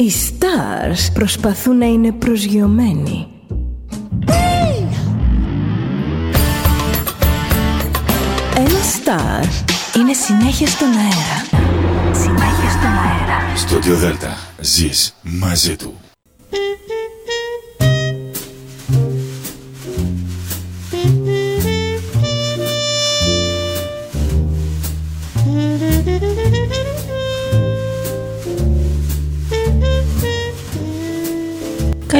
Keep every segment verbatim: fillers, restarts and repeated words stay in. Οι stars προσπαθούν να είναι προσγειωμένοι. Hey! Ένα στάρ είναι συνέχεια στον αέρα. Συνέχεια στον αέρα. Studio Delta. Ζεις μαζί του.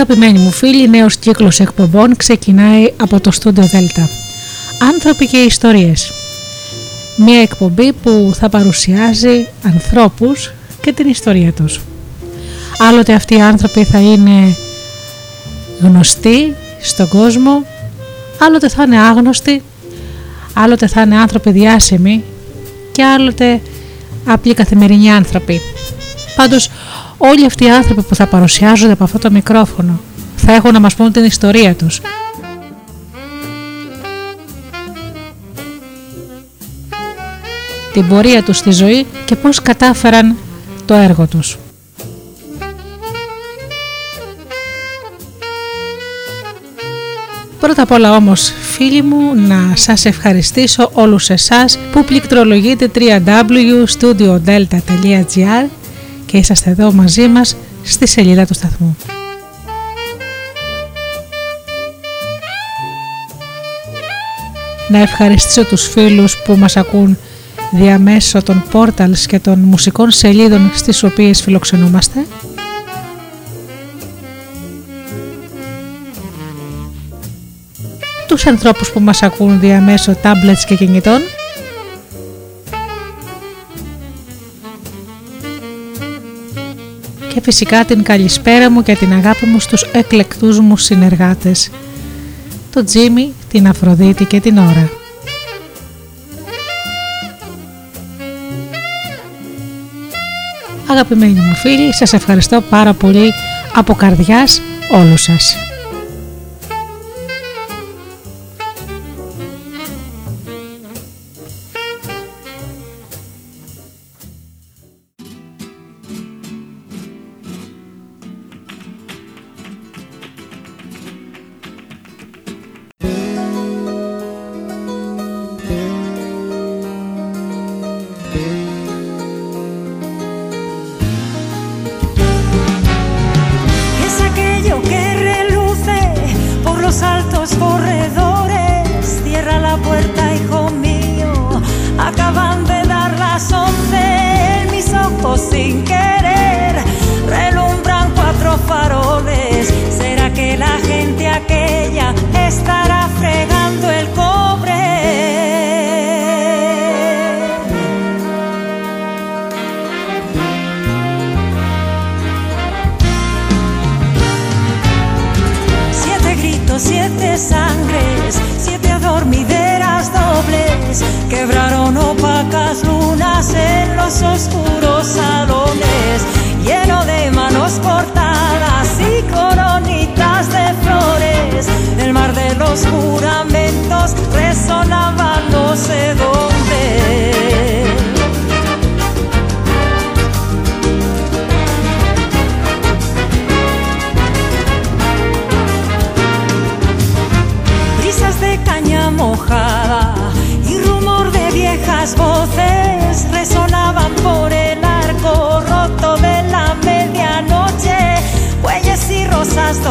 Αγαπημένοι μου φίλοι, νέος κύκλος εκπομπών ξεκινάει από το στούντιο Δέλτα. Άνθρωποι και Ιστορίες. Μια εκπομπή που θα παρουσιάζει ανθρώπους και την ιστορία τους. Άλλοτε αυτοί οι άνθρωποι θα είναι γνωστοί στον κόσμο, άλλοτε θα είναι άγνωστοι, άλλοτε θα είναι άνθρωποι διάσημοι και άλλοτε απλοί καθημερινοί άνθρωποι. Πάντως, όλοι αυτοί οι άνθρωποι που θα παρουσιάζονται από αυτό το μικρόφωνο θα έχουν να μας πούν την ιστορία τους. Την πορεία τους στη ζωή και πώς κατάφεραν το έργο τους. Πρώτα απ' όλα όμως, φίλοι μου, να σας ευχαριστήσω όλους εσάς που πληκτρολογείτε double-u double-u double-u τελεία studio delta τελεία gr και είσαστε εδώ μαζί μας στη σελίδα του σταθμού. Να ευχαριστήσω τους φίλους που μας ακούν διαμέσω των πόρταλς και των μουσικών σελίδων στις οποίες φιλοξενούμαστε. Τους ανθρώπους που μας ακούν διαμέσω τάμπλετς και κινητών. Και φυσικά την καλησπέρα μου και την αγάπη μου στους εκλεκτούς μου συνεργάτες, τον Τζίμι, την Αφροδίτη και την Ώρα. Αγαπημένοι μου φίλοι, σας ευχαριστώ πάρα πολύ από καρδιάς όλους σας.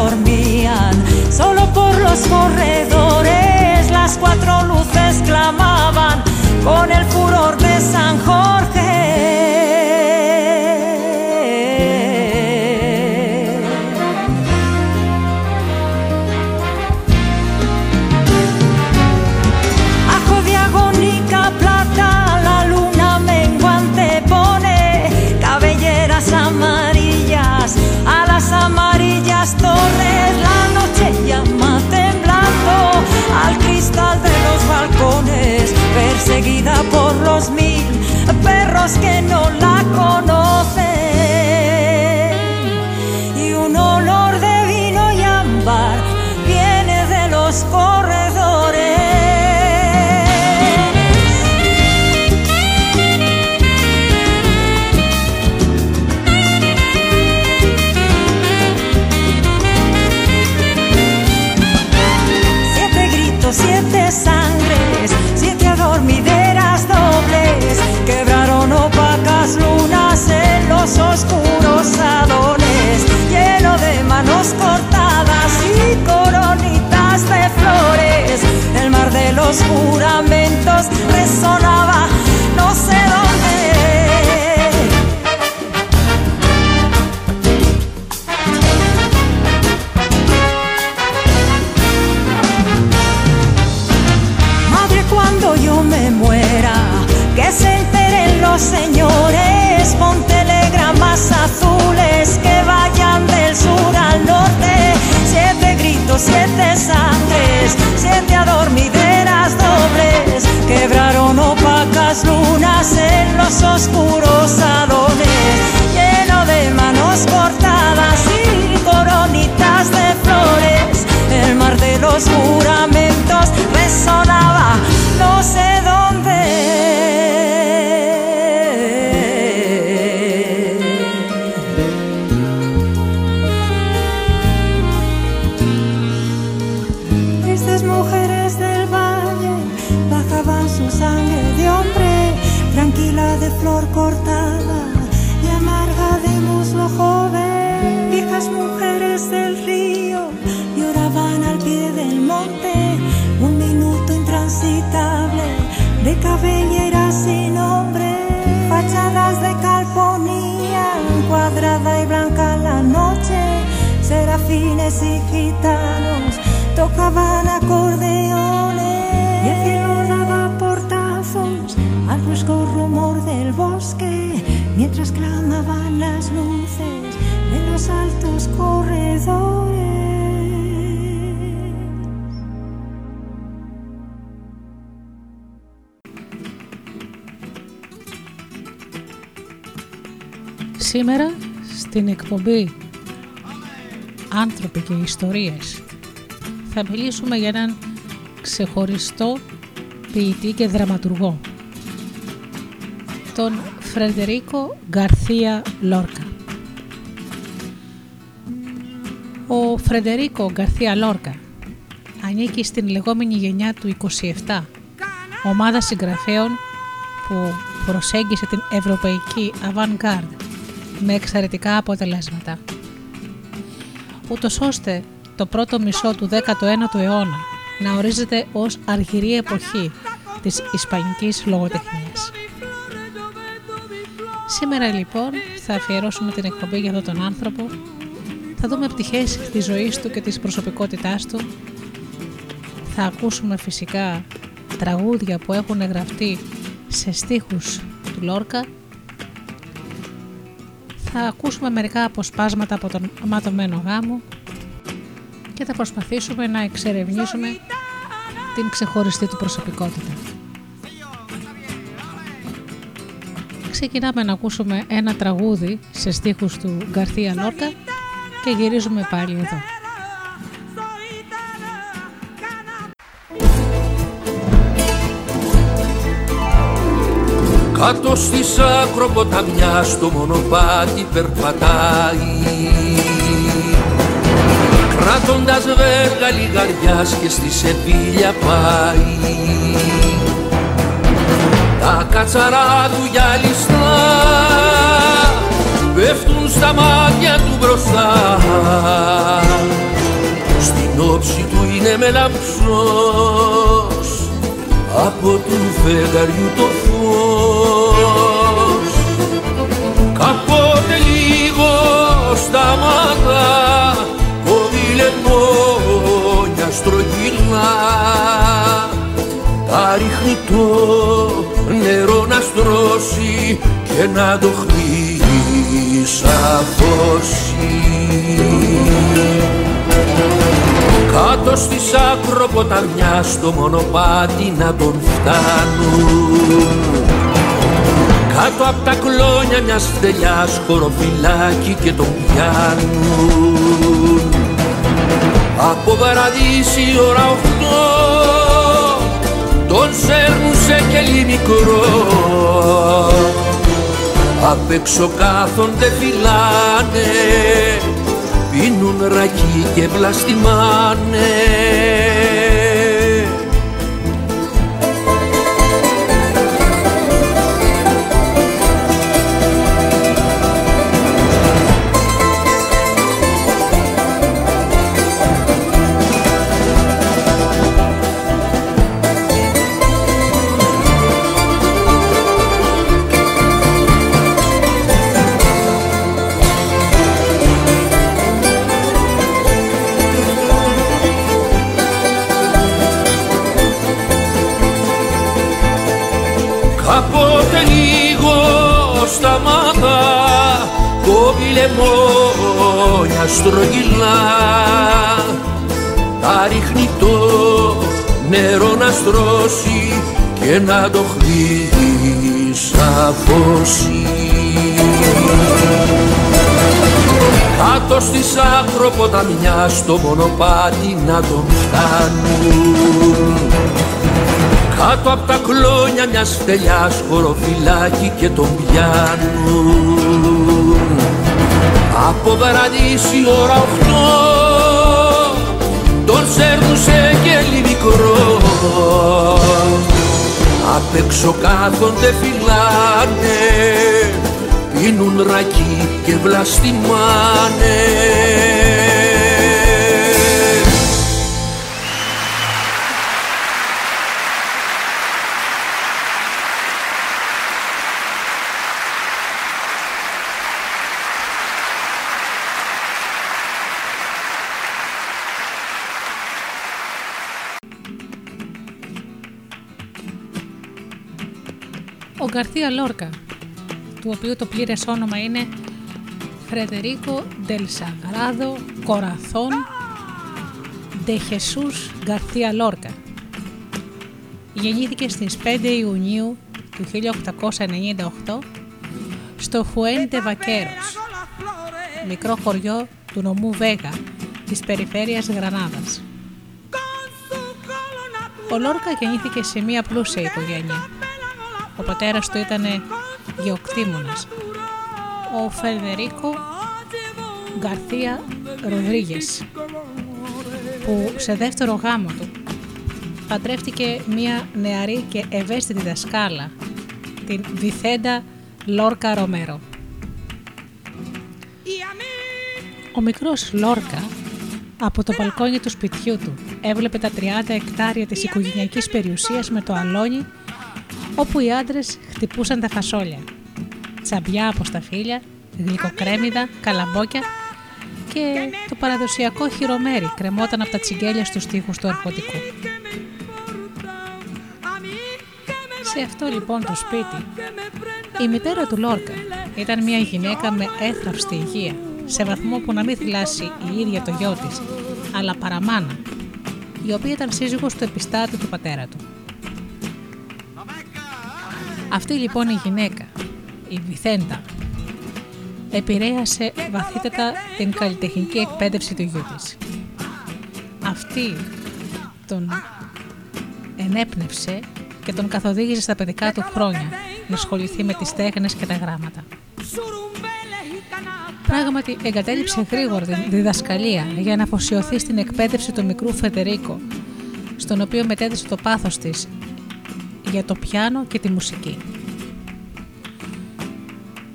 Dormían solo por los corredores. cuadrada y blanca la noche, serafines y gitanos tocaban acordeones. Y el cielo daba portazos al brusco rumor del bosque, mientras clamaban las luces de los altos corredores. Σήμερα στην εκπομπή «Άνθρωποι και Ιστορίες» θα μιλήσουμε για έναν ξεχωριστό ποιητή και δραματουργό, τον Φεντερίκο Γκαρθία Λόρκα. Ο Φεντερίκο Γκαρθία Λόρκα ανήκει στην λεγόμενη γενιά του είκοσι επτά, ομάδα συγγραφέων που προσέγγισε την ευρωπαϊκή avant-garde με εξαιρετικά αποτελέσματα, ούτως ώστε το πρώτο μισό του δέκατου ένατου αιώνα να ορίζεται ως αργυρή εποχή της ισπανικής λογοτεχνίας. Σήμερα λοιπόν θα αφιερώσουμε την εκπομπή για αυτόν τον άνθρωπο, θα δούμε πτυχές της ζωής του και της προσωπικότητάς του, θα ακούσουμε φυσικά τραγούδια που έχουν γραφτεί σε στίχους του Λόρκα, θα ακούσουμε μερικά αποσπάσματα από τον ματωμένο γάμο και θα προσπαθήσουμε να εξερευνήσουμε την ξεχωριστή του προσωπικότητα. Ξεκινάμε να ακούσουμε ένα τραγούδι σε στίχους του Γκαρθία Λόρκα και γυρίζουμε πάλι εδώ. Κάτω στις ακροποταμιά στο μονοπάτι περπατάει, κράτοντας βέργα λιγαριάς και στη Σεβίλια πάει. Τα κατσαρά του γυαλιστά πέφτουν στα μάτια του μπροστά, στην όψη του είναι μελαμψός από του φεγγαριού το φως. Κάποτε λίγο σταματά, κόβει λεμόνια στρογγυλά, τα ρίχνει το νερό να στρώσει και να το χρυσαφώσει. Κάτω στη ακροποταμιά στο μονοπάτι να τον φτάνουν, κάτω απ' τα κλόνια μιας φτελιάς χωροφυλάκι και τον πιάνουν. Από παραδείσι ώρα οχτώ τον σέρνουν σε κελί μικρό, απ' έξω κάθονται φυλάνε, πίνουν ρακί και βλαστημάνε. Σταμάτα, κόβει λεμόνια στρογγυλά, τα ρίχνει το νερό να στρώσει και να το χρυσαφώσει. Κάτω στις ακροποταμιά στο μονοπάτι να τον φτάνουν, κάτω απ' τα κλόνια μιας φτελιάς χωροφυλάκι και τον πιάνουν. Από παραδείσι ώρα οχτώ τον σέρνουν σε κελί μικρό, απ' έξω κάθονται φυλάνε, πίνουν ρακί και βλαστημάνε. Γκαρθία Λόρκα, του οποίου το πλήρες όνομα είναι Φρεντερίκο Ντελ Σαγκράδο Κοραθόν Ντε Χεσούς Γκαρθία Λόρκα. Γεννήθηκε στις πέντε Ιουνίου του χίλια οκτακόσια ενενήντα οκτώ στο Φουέντε Βακέρος, μικρό χωριό του νομού Βέγα της περιφέρειας Γρανάδας. Ο Λόρκα γεννήθηκε σε μια πλούσια οικογένεια. Ο πατέρας του ήταν γεωκτήμονας, ο Φεδερίκο Γκαρθία Ροδρίγες, που σε δεύτερο γάμο του παντρεύτηκε μια νεαρή και ευαίσθητη δασκάλα, την Βιθέντα Λόρκα Ρομέρο. Ο μικρός Λόρκα από το μπαλκόνι του σπιτιού του έβλεπε τα τριάντα εκτάρια της οικογενειακής περιουσίας με το αλόνι, όπου οι άντρες χτυπούσαν τα φασόλια, τσαμπιά από σταφύλια, γλυκοκρέμιδα, καλαμπόκια και το παραδοσιακό χειρομέρι κρεμόταν από τα τσιγκέλια στους τοίχους του ερχοντικού. Σε αυτό λοιπόν το σπίτι, η μητέρα του Λόρκα ήταν μια γυναίκα με έθραυστη υγεία, σε βαθμό που να μην θυλάσει η ίδια το γιο της, αλλά παραμάνα, η οποία ήταν σύζυγος του επιστάτη του πατέρα του. Αυτή λοιπόν η γυναίκα, η Βιθέντα, επηρέασε βαθύτατα την καλλιτεχνική εκπαίδευση του γιού της. Αυτή τον ενέπνευσε και τον καθοδήγησε στα παιδικά του χρόνια να ασχοληθεί με τις τέχνες και τα γράμματα. Πράγματι εγκατέλειψε γρήγορα τη διδασκαλία για να αφοσιωθεί στην εκπαίδευση του μικρού Φεντερίκο, στον οποίο μετέδεσε το πάθος της για το πιάνο και τη μουσική.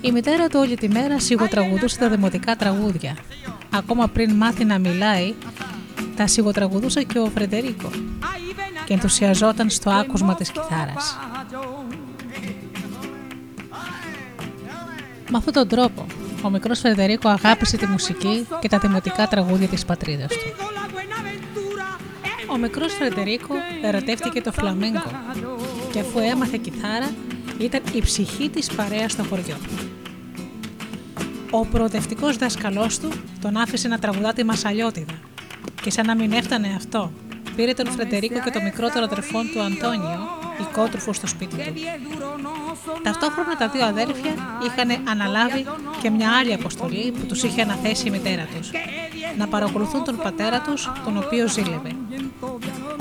Η μητέρα του όλη τη μέρα σιγοτραγουδούσε τα δημοτικά τραγούδια. Ακόμα πριν μάθει να μιλάει, τα σιγοτραγουδούσε και ο Φρεντερίκο και ενθουσιαζόταν στο άκουσμα της κιθάρας. Με αυτόν τον τρόπο, ο μικρός Φρεντερίκο αγάπησε τη μουσική και τα δημοτικά τραγούδια της πατρίδας του. Ο μικρός Φρεντερίκο ερωτεύτηκε το φλαμέγκο και αφού έμαθε κιθάρα, ήταν η ψυχή της παρέας στο χωριό. Ο προοδευτικός δάσκαλός του τον άφησε να τραγουδά τη Μασαλιώτιδα και σαν να μην έφτανε αυτό, πήρε τον Φρεντερίκο και το μικρότερο αδερφόν του Αντώνιο, οικότροφο, στο σπίτι του. Ταυτόχρονα τα δύο αδέλφια είχαν αναλάβει και μια άλλη αποστολή που τους είχε αναθέσει η μητέρα τους, να παρακολουθούν τον πατέρα τους, τον οποίο ζήλευε.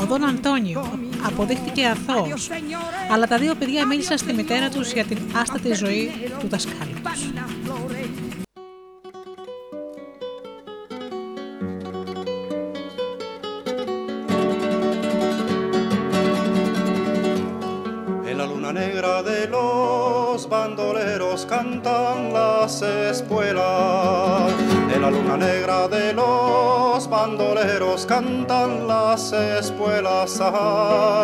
Ο Δον Αντώνιο αποδείχτηκε αθώος, αλλά τα δύο παιδιά μίλησαν στη μητέρα τους για την άστατη ζωή του δασκάλου τους. Bandoleros cantan las espuelas, en la luna negra de los bandoleros cantan las espuelas.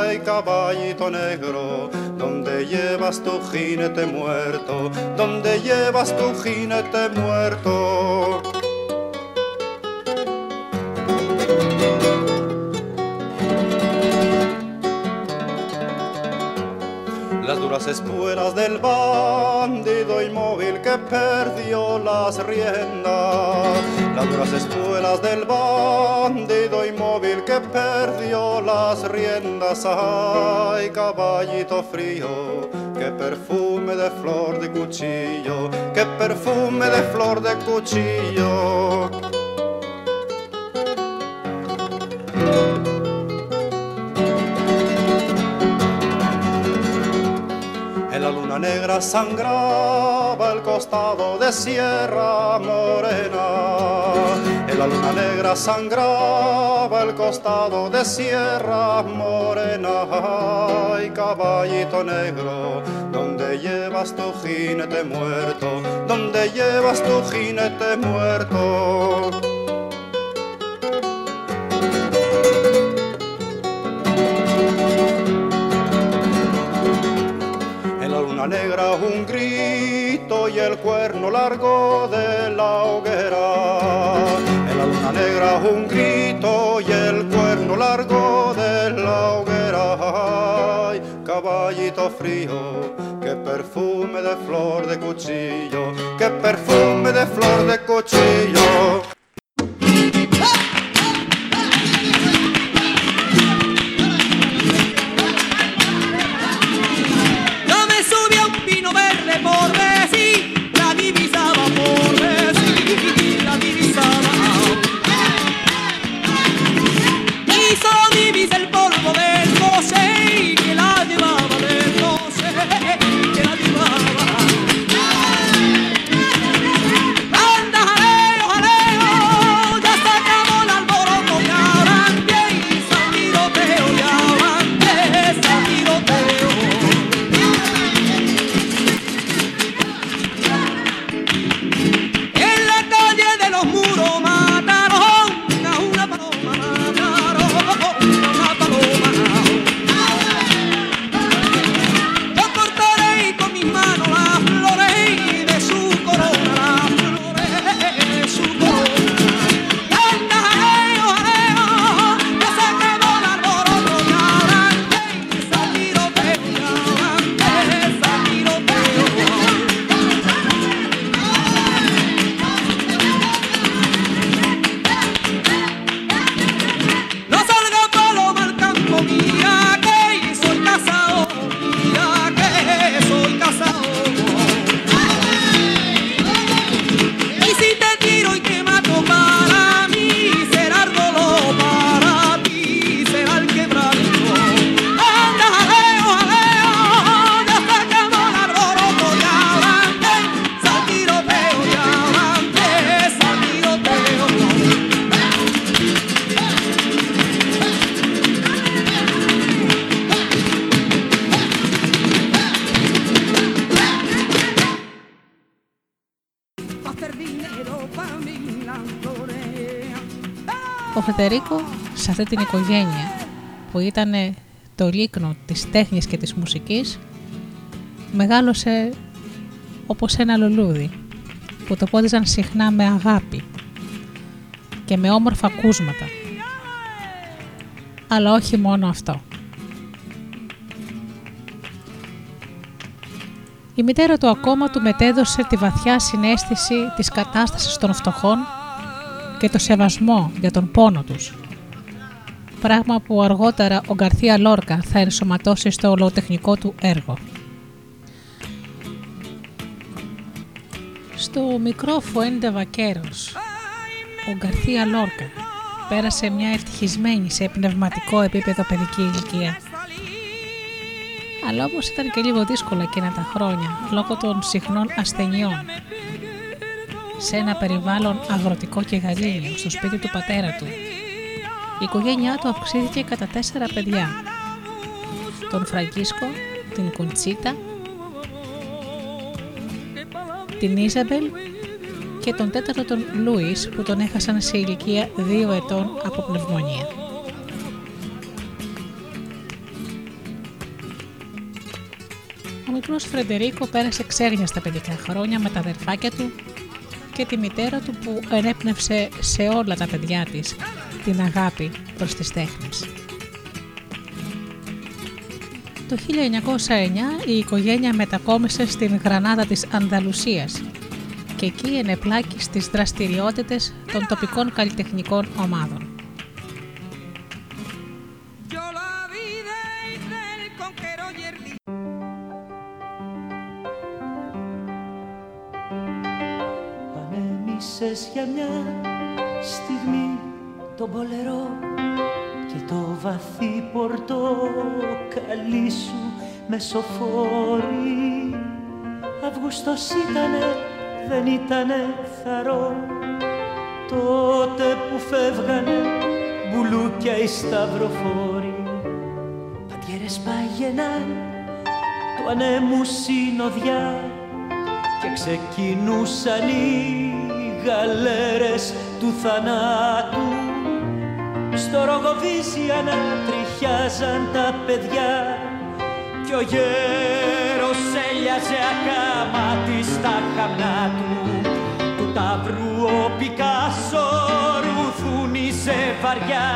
Ay, caballito negro, ¿dónde llevas tu jinete muerto? ¿Dónde llevas tu jinete muerto? Las duras espuelas del bandido inmóvil que perdió las riendas. Las duras espuelas del bandido inmóvil que perdió las riendas. Ay, caballito frío, qué perfume de flor de cuchillo, qué perfume de flor de cuchillo. Negra sangraba el costado de Sierra Morena. En la luna negra sangraba el costado de Sierra Morena. Ay, caballito negro, ¿dónde llevas tu jinete muerto? ¿Dónde llevas tu jinete muerto? Negra un grito y el cuerno largo de la hoguera. En la luna negra un grito y el cuerno largo de la hoguera. Ay, caballito frío, qué perfume de flor de cuchillo, qué perfume de flor de cuchillo. Ο Φεντερίκο σε αυτή την οικογένεια που ήταν το λίκνο της τέχνης και της μουσικής μεγάλωσε όπως ένα λουλούδι που το πόδιζαν συχνά με αγάπη και με όμορφα ακούσματα. Αλλά όχι μόνο αυτό. Η μητέρα του ακόμα του μετέδωσε τη βαθιά συναίσθηση της κατάστασης των φτωχών και το σεβασμό για τον πόνο τους. Πράγμα που αργότερα ο Γκαρθία Λόρκα θα ενσωματώσει στο ολοτεχνικό του έργο. Στο μικρό Φουέντε Βακέρος, ο Γκαρθία Λόρκα πέρασε μια ευτυχισμένη σε πνευματικό επίπεδο παιδική ηλικία. Αλλά όμως ήταν και λίγο δύσκολα εκείνα τα χρόνια, λόγω των συχνών ασθενειών. Σε ένα περιβάλλον αγροτικό και γαλήνιο, στο σπίτι του πατέρα του, η οικογένειά του αυξήθηκε κατά τέσσερα παιδιά. Τον Φραγκίσκο, την Κουντσίτα, την Ιζαμπέλ και τον τέταρτο τον Λούις, που τον έχασαν σε ηλικία δύο ετών από πνευμονία. Ο μικρός Φρεντερίκο πέρασε ξέρια στα παιδικά χρόνια με τα αδερφάκια του και τη μητέρα του, που ενέπνευσε σε όλα τα παιδιά της την αγάπη προς τις τέχνες. Το χίλια εννιακόσια εννιά η οικογένεια μετακόμισε στην Γρανάδα της Ανδαλουσίας και εκεί ενεπλάκη στις δραστηριότητες των τοπικών καλλιτεχνικών ομάδων. Για μια στιγμή τον πολερό και το βαθύ πορτοκαλί σου με σοφόρι. Αυγούστος ήτανε, δεν ήτανε θαρό, τότε που φεύγανε μπουλούκια οι σταυροφόροι. Παντιέρες πάγαιναν του ανέμου συνοδιά και ξεκινούσαν οι γαλέρες του θανάτου. Στο Ρογοβίζι ανατριχιάζαν τα παιδιά κι ο γέρος έλιαζε ακάματι στα χαμνά του. Του ταύρου ο Πικάσο ρουθούνιζε βαριά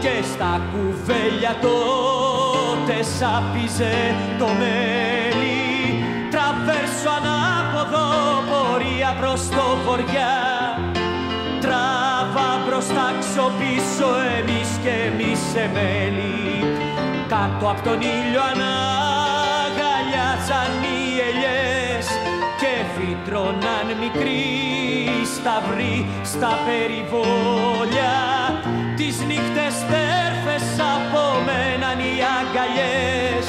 και στα κουβέλια τότε μέσα πήζε το μέλι. Τραβέρσο ανάποδο πορεία προς το χωριά. Τράβα μπροστά ξοπίσω εμείς και εμείς σε μέλι. Κάτω απ' τον ήλιο αναγκαλιάζαν οι ελιές και φυτρώναν μικροί σταυροί στα περιβόλια. Τις νύχτες τέρφες απομέναν οι αγκαλιές,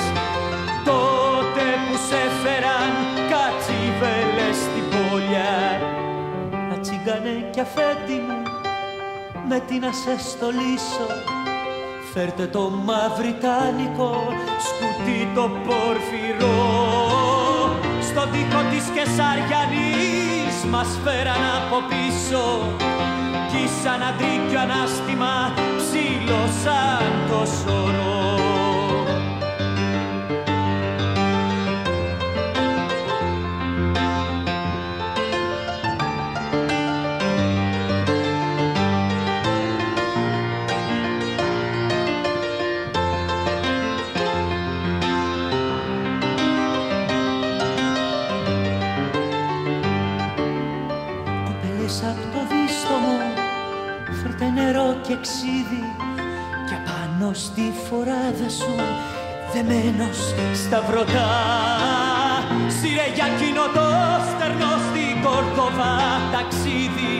τότε που σε φέραν κατσίβελες στην πόλια. Να τσιγκάνε κι αφέντη μου, με τι να σε στολίσω, φέρτε το μαυριτάνικο σκουτί το πορφυρό. Στο δίκο της Κεσαριανής μας φέραν από πίσω κι σαν αντρίκιο ανάστημα ψήλωσαν το σωρό. Και ξύδι κι απάνω στη φοράδα σου δεμένος σταυρωτά. Σύρε για εκείνο το στερνό στην Κόρδοβα ταξίδι,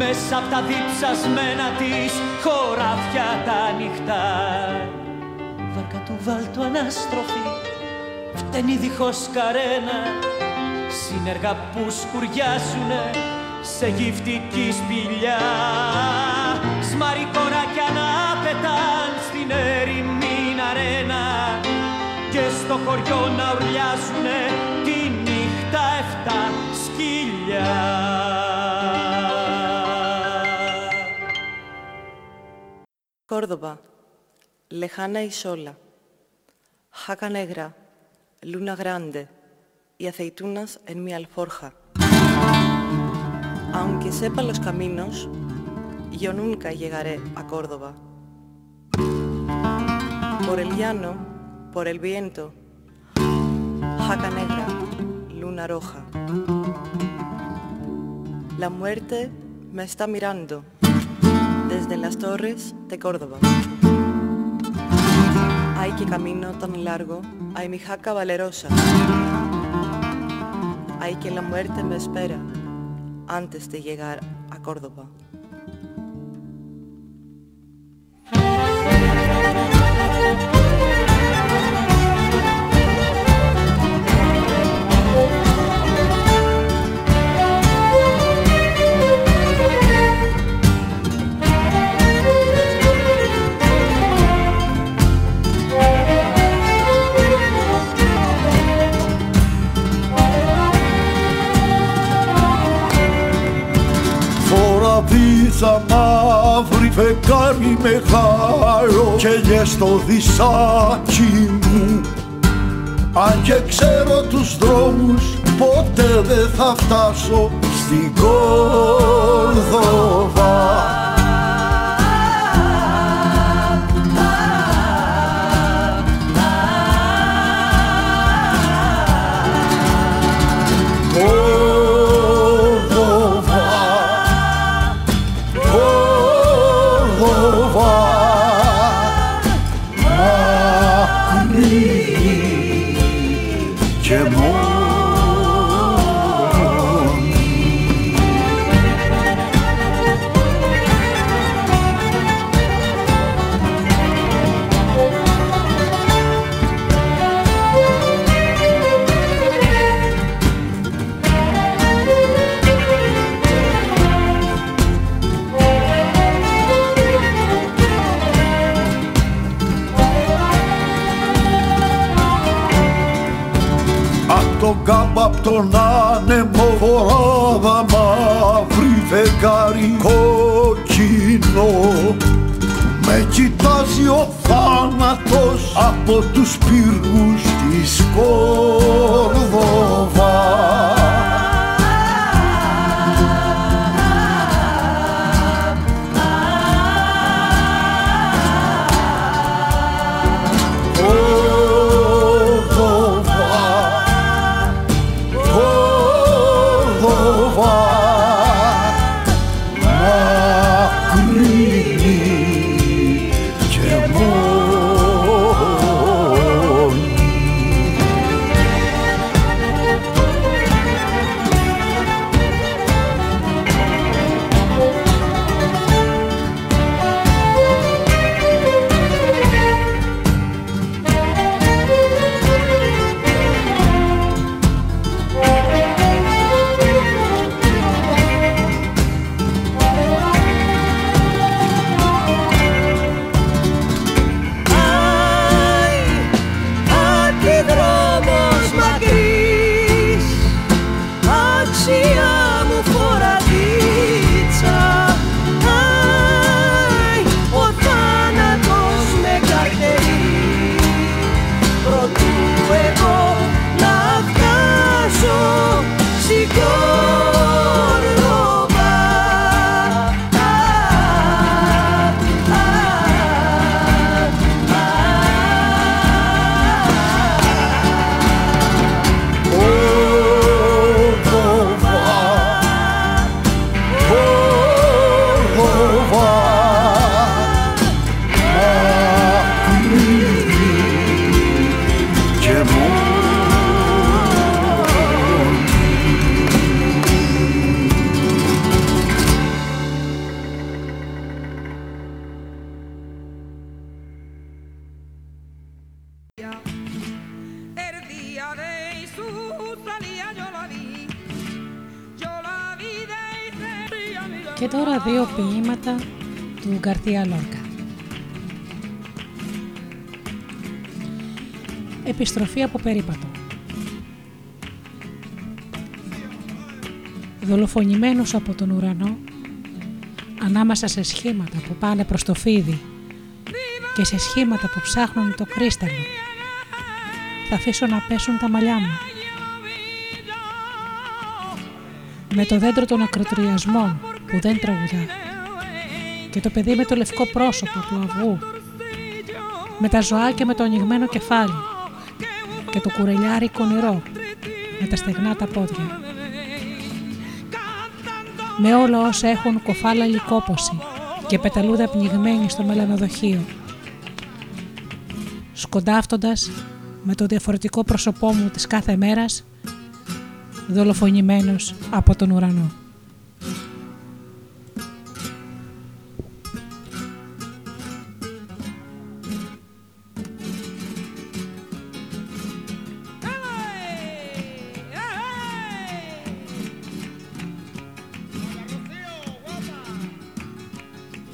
μέσα απ' τα διψασμένα της χωράφια τα νυχτά. Βάρκα του Βάλτου ανάστροφη, φταίνει δίχως καρένα, συνεργά που σκουριάζουνε σε γυφτική σπηλιά. Σμαρικόρα κι ανάπεταν στην έρημη αρένα και στο χωριό να ουρλιάζουνε τη νύχτα εφτά σκύλια. Κόρδοβα, Λεχάνα Ισόλα, Χάκα Νέγρα, Λούνα Γράντε, η Aceitunas en mi alforja. Aunque sepa los caminos, yo nunca llegaré a Córdoba. Por el llano, por el viento, jaca negra, luna roja. La muerte me está mirando desde las torres de Córdoba. Ay, qué camino tan largo, ay, mi jaca valerosa. Ay, que la muerte me espera antes de llegar a Córdoba. Βίζα μαύρη φεγγάρι μεγάλο και στο δισάκι μου. Αν και ξέρω τους δρόμους ποτέ δεν θα φτάσω στην Κόρδοβα. Απ' τον άνεμο φοράδα μαύρη φεγγάρι κόκκινο. Με κοιτάζει ο θάνατος από τους πύργους της Κόρδοβα. Oh. Και τώρα δύο ποίηματα του Γκαρσία Λόρκα. Επιστροφή από περίπατο. Δολοφονημένος από τον ουρανό, ανάμεσα σε σχήματα που πάνε προς το φίδι και σε σχήματα που ψάχνουν το κρίσταλο, θα αφήσω να πέσουν τα μαλλιά μου. Με το δέντρο των ακροτηριασμών που δεν τραγουδά και το παιδί με το λευκό πρόσωπο του αυγού, με τα ζωά και με το ανοιγμένο κεφάλι και το κουρελιάρι κονηρό με τα στεγνά τα πόδια, με όλα όσα έχουν κοφάλα λυκόποση και πεταλούδα πνιγμένη στο μελανοδοχείο, σκοντάφτοντας με το διαφορετικό πρόσωπό μου της κάθε μέρας, δολοφονημένος από τον ουρανό.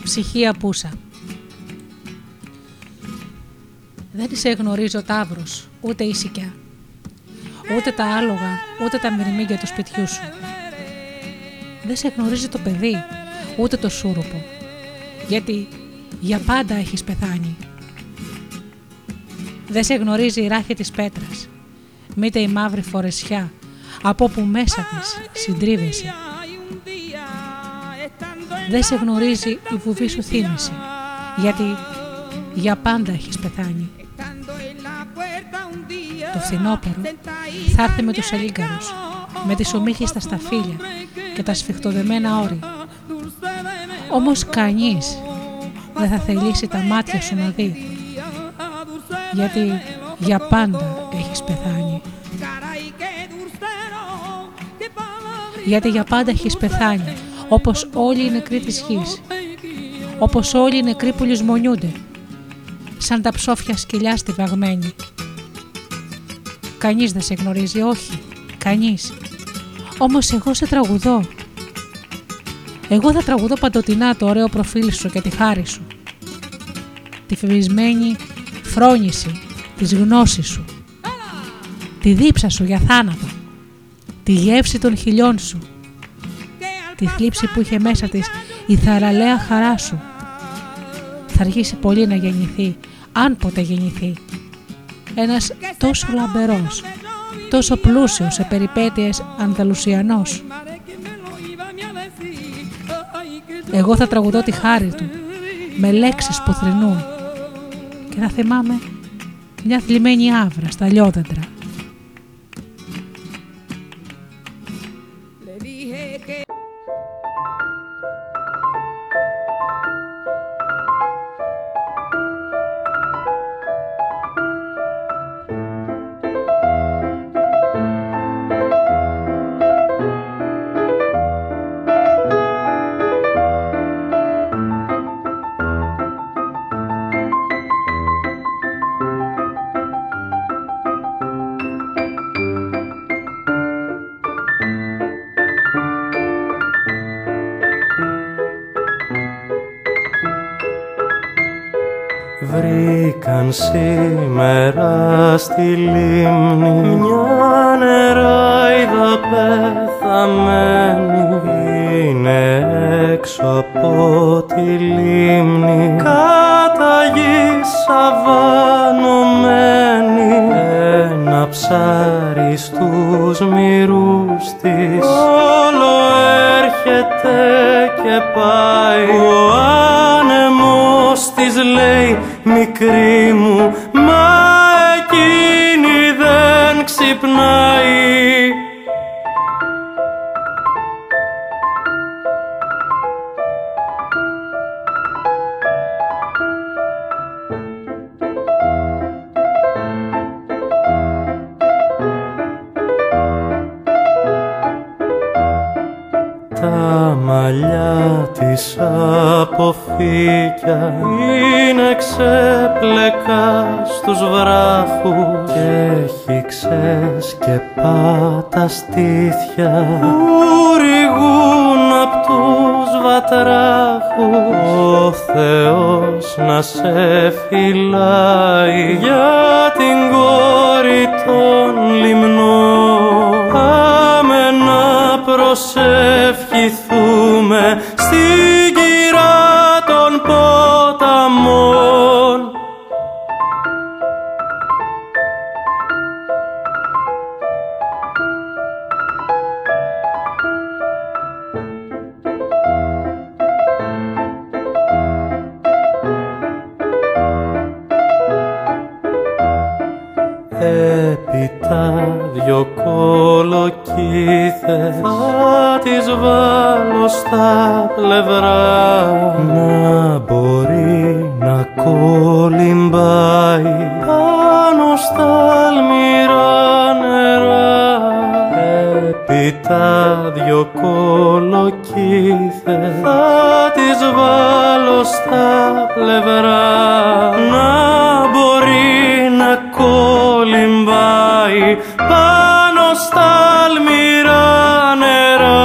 Ψυχή απούσα. Δεν σε γνωρίζω τάβρος, ούτε η σικιά, ούτε τα άλογα, ούτε τα μυρμήγκια του σπιτιού σου. Δεν σε γνωρίζει το παιδί, ούτε το σούρουπο, γιατί για πάντα έχεις πεθάνει. Δεν σε γνωρίζει η ράχη της πέτρας, μήτε η μαύρη φορεσιά, από όπου μέσα της συντρίβεσαι. Δεν σε γνωρίζει η βουβή σου θύμηση, γιατί για πάντα έχεις πεθάνει. Το φθινόπωρο θα έρθει με τους ελίγκαρους, με τις ομίχες στα σταφύλια και τα σφιχτοδεμένα όρη. Όμως κανείς δεν θα θελήσει τα μάτια σου να δει, γιατί για πάντα έχεις πεθάνει. Γιατί για πάντα έχεις πεθάνει, όπως όλοι οι νεκροί της γης, όπως όλοι οι νεκροί που λησμονιούνται, σαν τα ψόφια σκυλιά στη βαγμένη. Κανείς δεν σε γνωρίζει, όχι, κανείς. Όμως εγώ σε τραγουδώ. Εγώ θα τραγουδώ παντοτινά το ωραίο προφίλ σου και τη χάρη σου, τη φημισμένη φρόνηση της γνώσης σου, τη δίψα σου για θάνατο, τη γεύση των χιλιών σου, τη θλίψη που είχε μέσα της η θαραλέα χαρά σου. Θα αργήσει πολύ να γεννηθεί, αν ποτέ γεννηθεί, ένας τόσο λαμπερός, τόσο πλούσιος σε περιπέτειες Ανδαλουσιανός. Εγώ θα τραγουδώ τη χάρη του με λέξεις που θρηνούν και θα θυμάμαι μια θλιμμένη άβρα στα λιόδεντρα. Σήμερα στη λίμνη μια νεράιδα πεθαμένη είναι έξω από τη λίμνη, κατά γη σαβανωμένη. Ένα ψάρι στους μυρούς της όλο έρχεται και πάει. Ο άνεμος της λέει μικρή μου, μα εκείνη δεν ξυπνάει. αγκαλιά της αποθήκια είναι ξέπλεκα στους βράχους κι έχει ξες και πάτα στήθια που ρηγούν απ' τους βατράχους. Ο Θεός να σε φυλάει για την κόρη των λιμνών. Πάμε να προσευχηθούμε στην κυρά των ποταμών. Δυο κολοκύθες θα τις βάλω στα πλευρά να μπορεί να κολυμπάει πάνω στα αλμυρά νερά. Έπειτα δυο κολοκύθες θα τις βάλω στα πλευρά να μπορεί να κολυμπάει πάνω στα αλμυρά νερά.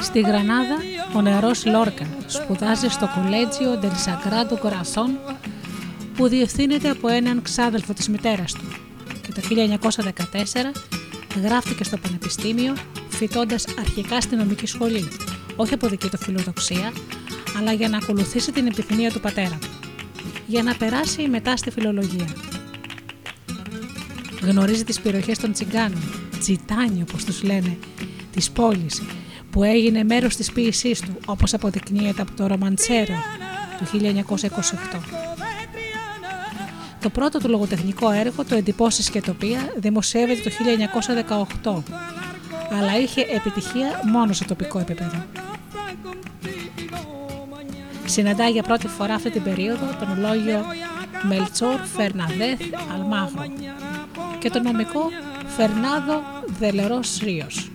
Στη Γρανάδα, ο νεαρός Λόρκα σπουδάζει στο κολέτζιο del Sagrado Corazón που διευθύνεται από έναν ξάδελφο της μητέρας του και το χίλια εννιακόσια δεκατέσσερα γράφτηκε στο Πανεπιστήμιο φοιτώντας αρχικά στη νομική σχολή, όχι από δική του φιλοδοξία, αλλά για να ακολουθήσει την επιθυμία του πατέρα του, για να περάσει μετά στη φιλολογία. Γνωρίζει τις περιοχές των Τσιγκάνων, Τσιτάνι όπως τους λένε, της πόλης, που έγινε μέρος της ποίησής του, όπως αποδεικνύεται από το Ρομαντσέρο του χίλια εννιακόσια είκοσι οκτώ. Το πρώτο του λογοτεχνικό έργο, το «Εντυπώσεις και τοπία», δημοσιεύεται το χίλια εννιακόσια δεκαοκτώ, αλλά είχε επιτυχία μόνο σε τοπικό επίπεδο. Συναντά για πρώτη φορά αυτή την περίοδο τον λόγιο Melchor Fernández Almagro και τον νομικό Φερνάδο de los Ríos.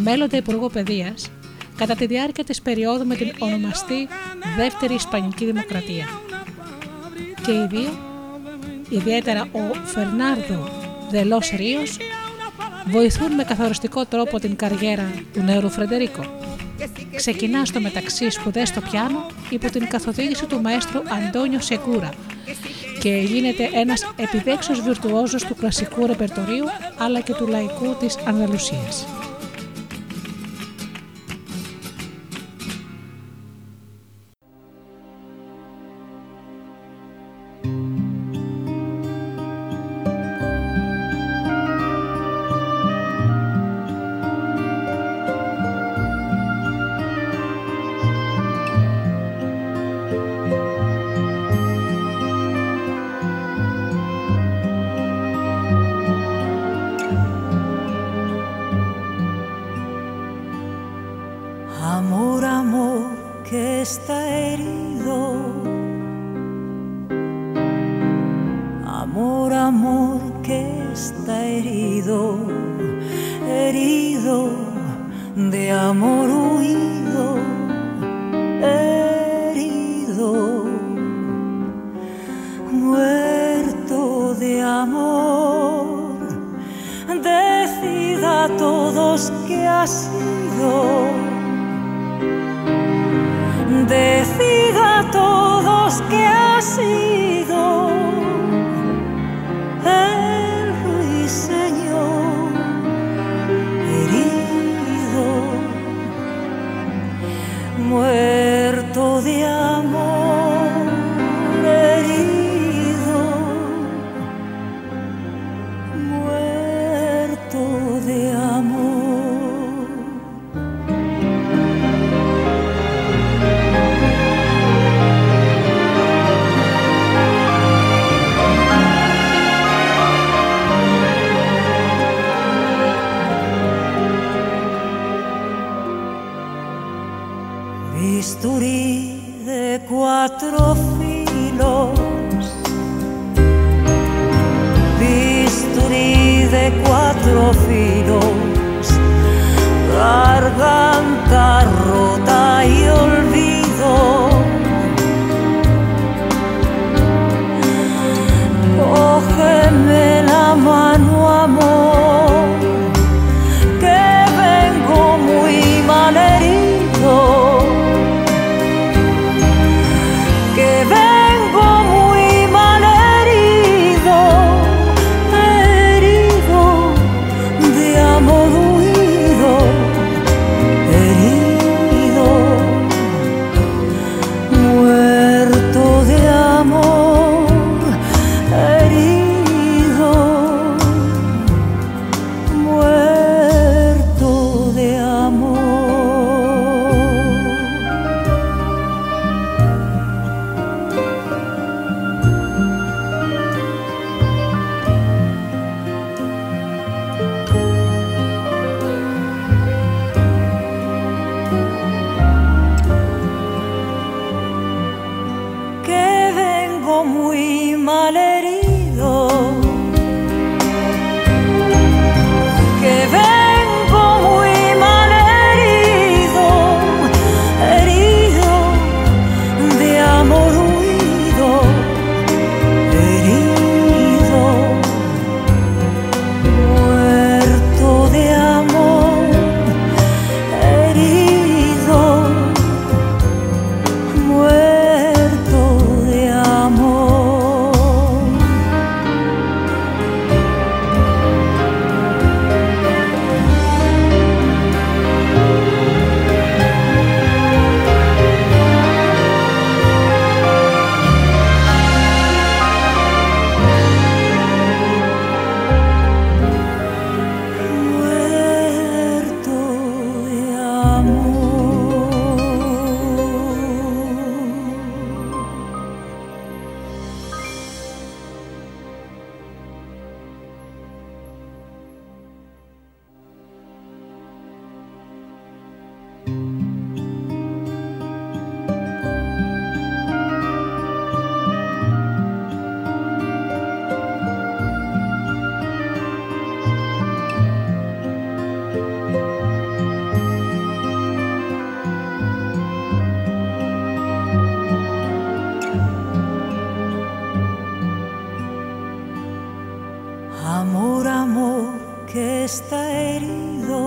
Μέλλοντα υπουργό παιδείας, κατά τη διάρκεια της περίοδου με την ονομαστή Δεύτερη Ισπανική Δημοκρατία. Και οι δύο, ιδιαίτερα ο Φερνάδο de los Ríos, βοηθούν με καθοριστικό τρόπο την καριέρα του νέου Φρεντερίκο. Ξεκινά στο μεταξύ σπουδές στο πιάνο υπό την καθοδήγηση του μαέστρου Αντώνιο Σεκούρα και γίνεται ένας επιδέξιος βιρτουόζος του κλασικού ρεπερτορίου αλλά και του λαϊκού της Ανδαλουσίας. está herido.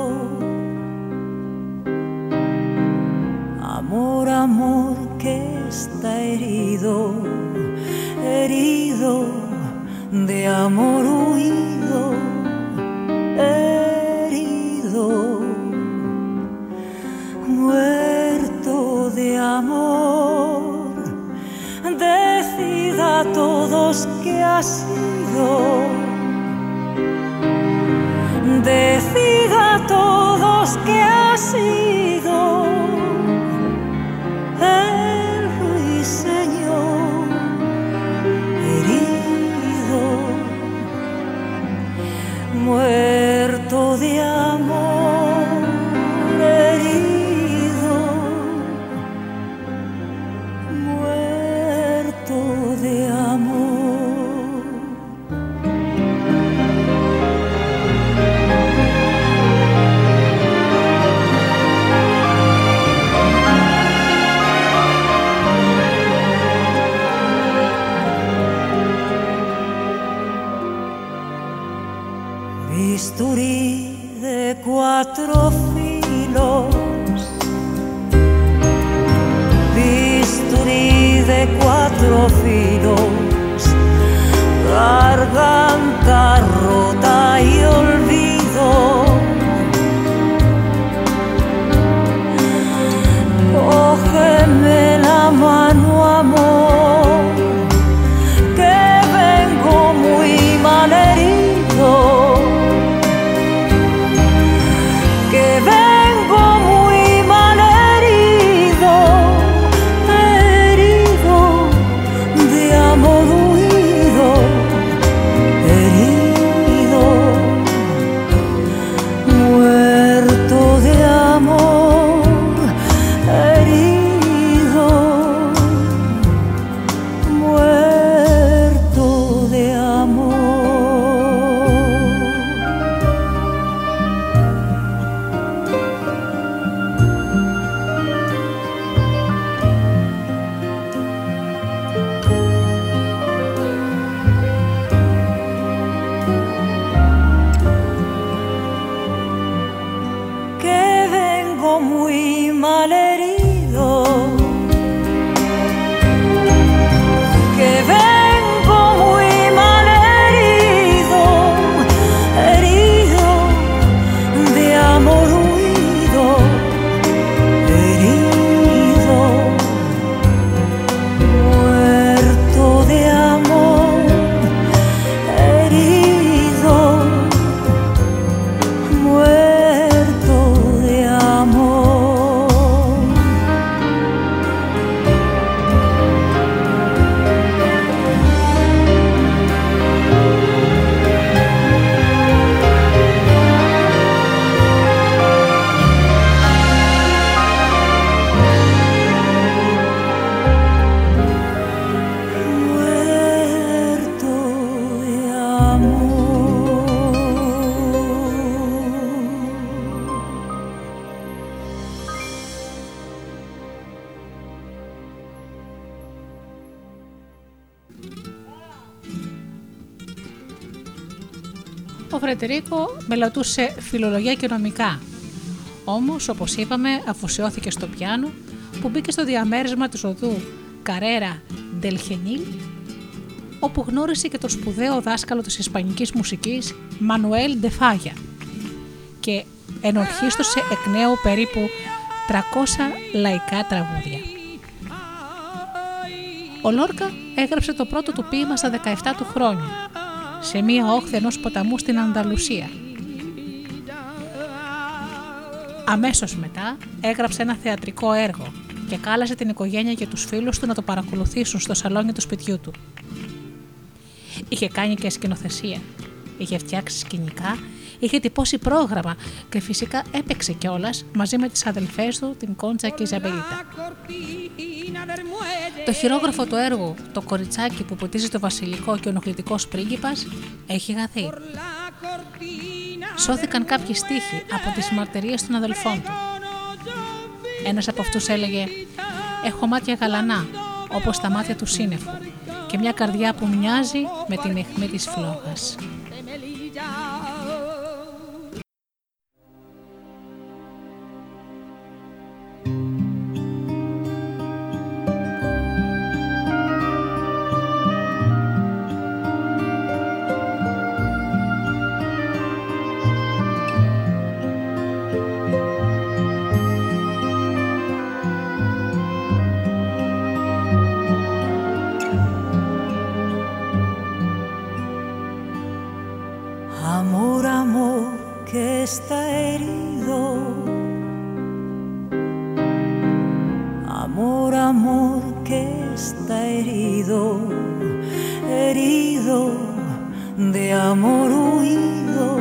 Amor, amor que está herido, herido de amor huido, herido, muerto de amor. Decida a todos que ha sido. Decida a todos que ha sido el ruiseñor herido, muerto de amor, herido, muerto de amor. Bisturí de cuatro filos, bisturí de cuatro filos, garganta rota y olvido, cógeme la mano, amor, que vengo muy mal herido. Φεντερίκο μελετούσε φιλολογία και νομικά, όμως όπως είπαμε αφοσιώθηκε στο πιάνο που μπήκε στο διαμέρισμα της οδού Καρέρα Ντελχενίλ, όπου γνώρισε και τον σπουδαίο δάσκαλο της ισπανικής μουσικής Μανουέλ Ντε Φάγια και ενορχίστρωσε εκ νέου περίπου τριακόσια λαϊκά τραγούδια. Ο Λόρκα έγραψε το πρώτο του ποίημα στα δεκαεφτά του χρόνια, σε μία όχθη ενός ποταμού στην Ανδαλουσία. Αμέσως μετά έγραψε ένα θεατρικό έργο και κάλεσε την οικογένεια και τους φίλους του να το παρακολουθήσουν στο σαλόνι του σπιτιού του. Είχε κάνει και σκηνοθεσία, είχε φτιάξει σκηνικά, είχε τυπώσει πρόγραμμα και φυσικά έπαιξε κιόλας μαζί με τις αδελφές του, την Κόντσα και η Ζαμπελίτα. Το χειρόγραφο του έργου, το κοριτσάκι που ποτίζει το βασιλικό και ο ενοχλητικός πρίγκιπας, έχει χαθεί. Σώθηκαν κάποιοι στίχοι από τις μαρτυρίες των αδελφών του. Ένας από αυτούς έλεγε «Έχω μάτια γαλανά, όπως τα μάτια του σύννεφου και μια καρδιά που μοιάζει με την αιχμή της φλόγας». herido, herido de amor huido,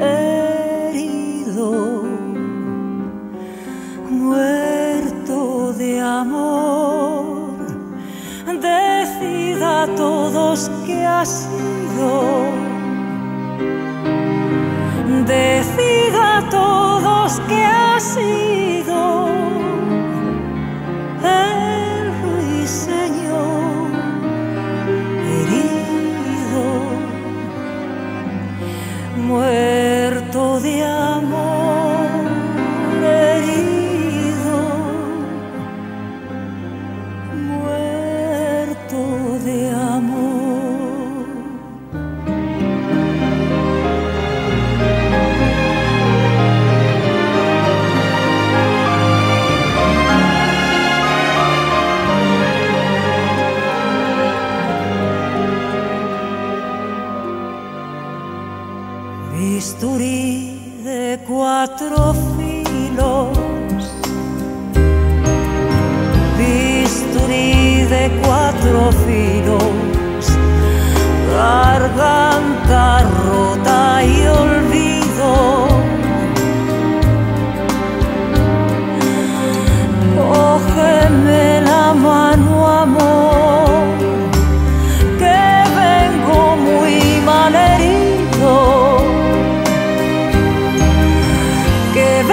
herido, muerto de amor. Decida a todos que ha sido, decida a todos que ha sido el ruiseñor herido, muerto de amor, herido, muerto de amor. Bisturí de cuatro filos, bisturí de cuatro filos, garganta rota y olvido, cógeme la mano, amor, que vengo muy mal herido. Thank you.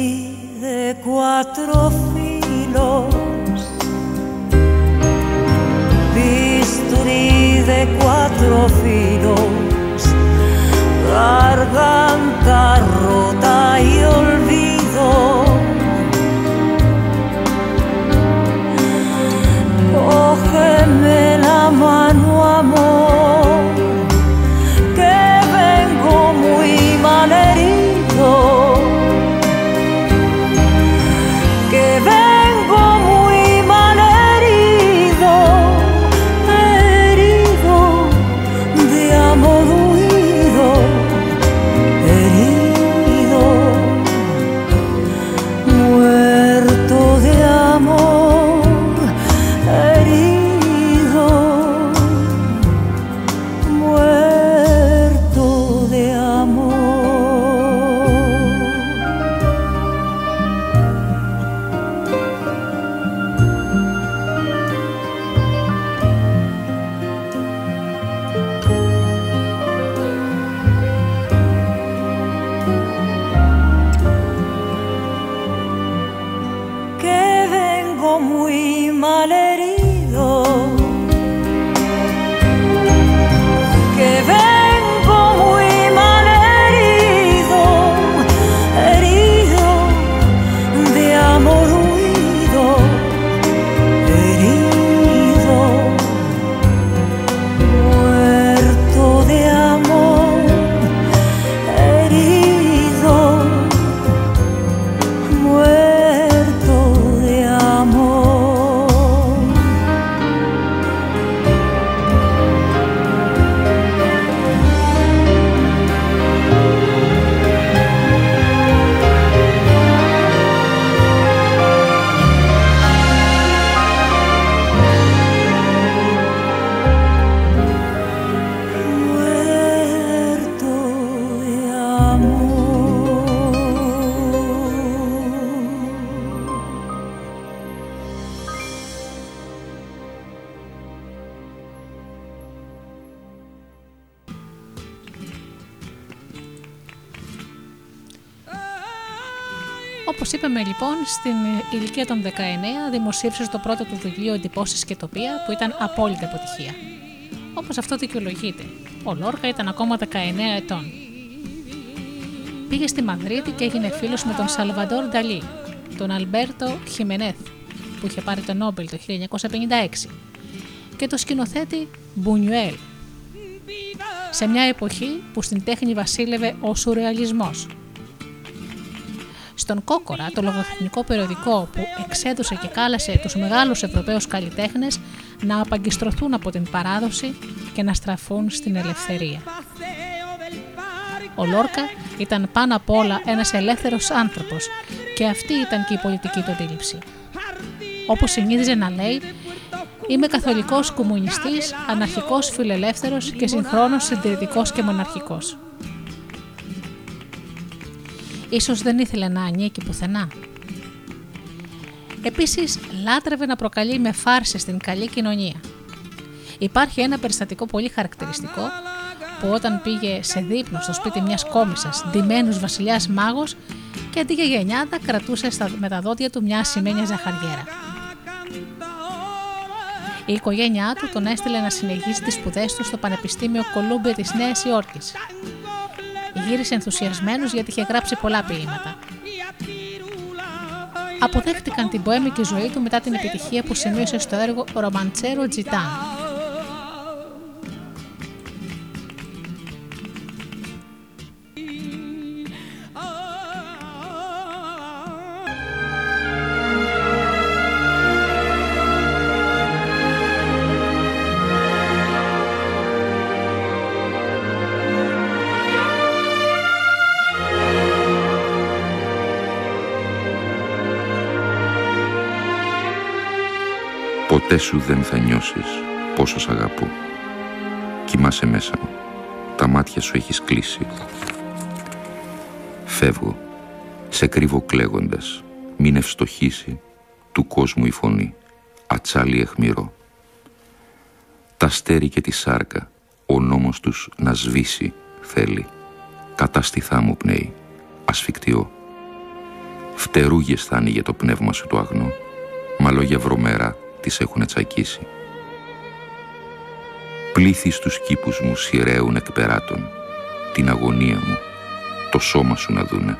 Madrid de cuatro filos, bisturí de cuatro filos, garganta rota y olvido. Cógeme la mano, amor, que vengo muy malherido, que vengo muy malherido, herido de amor huido, herido, muerto de amor. Στην ηλικία των δεκαεννέα δημοσίευσε το πρώτο του βιβλίο «Εντυπώσεις και τοπία» που ήταν απόλυτη αποτυχία. Όπως αυτό δικαιολογείται, ο Λόρκα ήταν ακόμα δεκαεννέα ετών. Πήγε στη Μαδρίτη και έγινε φίλος με τον Σαλβαντόρ Νταλί, τον Αλμπέρτο Χιμενέθ που είχε πάρει τον Νόμπελ το χίλια εννιακόσια πενήντα έξι και τον σκηνοθέτη Μπουνιουέλ, σε μια εποχή που στην τέχνη βασίλευε ο σουρεαλισμός. Στον Κόκορα, το λογοτεχνικό περιοδικό που εξέδωσε και κάλεσε τους μεγάλους Ευρωπαίους καλλιτέχνες να απαγκιστρωθούν από την παράδοση και να στραφούν στην ελευθερία. Ο Λόρκα ήταν πάνω απ' όλα ένας ελεύθερος άνθρωπος και αυτή ήταν και η πολιτική του αντίληψη. Όπως συνήθιζε να λέει, είμαι καθολικός κομμουνιστής, αναρχικός φιλελεύθερος και συγχρόνως συντηρητικός και μοναρχικός. Ίσως δεν ήθελε να ανήκει πουθενά. Επίσης, λάτρευε να προκαλεί με φάρσες στην καλή κοινωνία. Υπάρχει ένα περιστατικό πολύ χαρακτηριστικό, που όταν πήγε σε δείπνο στο σπίτι μιας κόμισσας, ντυμένος βασιλιάς μάγος, και αντί για γενιάτα κρατούσε με τα δόντια του μια ασημένια ζαχαριέρα. Η οικογένειά του τον έστειλε να συνεχίσει τις σπουδές του στο Πανεπιστήμιο Κολούμπια της Νέας Υόρκης. Γύρισε ενθουσιασμένος γιατί είχε γράψει πολλά ποίηματα. Αποδέχτηκαν την ποέμικη ζωή του μετά την επιτυχία που σημείωσε στο έργο «Ρωμαντσέρο Τζιτάνο». Ποτέ σου δεν θα νιώσεις πόσο σ' αγαπώ. Κοιμάσαι μέσα μου. Τα μάτια σου έχεις κλείσει. Φεύγω. Σε κρύβω κλαίγοντας. Μην ευστοχήσει του κόσμου η φωνή. Ατσάλι αιχμηρό. Τα στέρι και τη σάρκα. Ο νόμος τους να σβήσει θέλει. Κατάστηθά μου πνέει. Ασφικτιό. φτερούγες θα άνοιγε το πνεύμα σου το αγνό, μα λόγια βρωμερά τις έχουνε τσακίσει. Πλήθη στους κήπους μου σειραίουν εκ περάτων, την αγωνία μου, το σώμα σου να δούνε,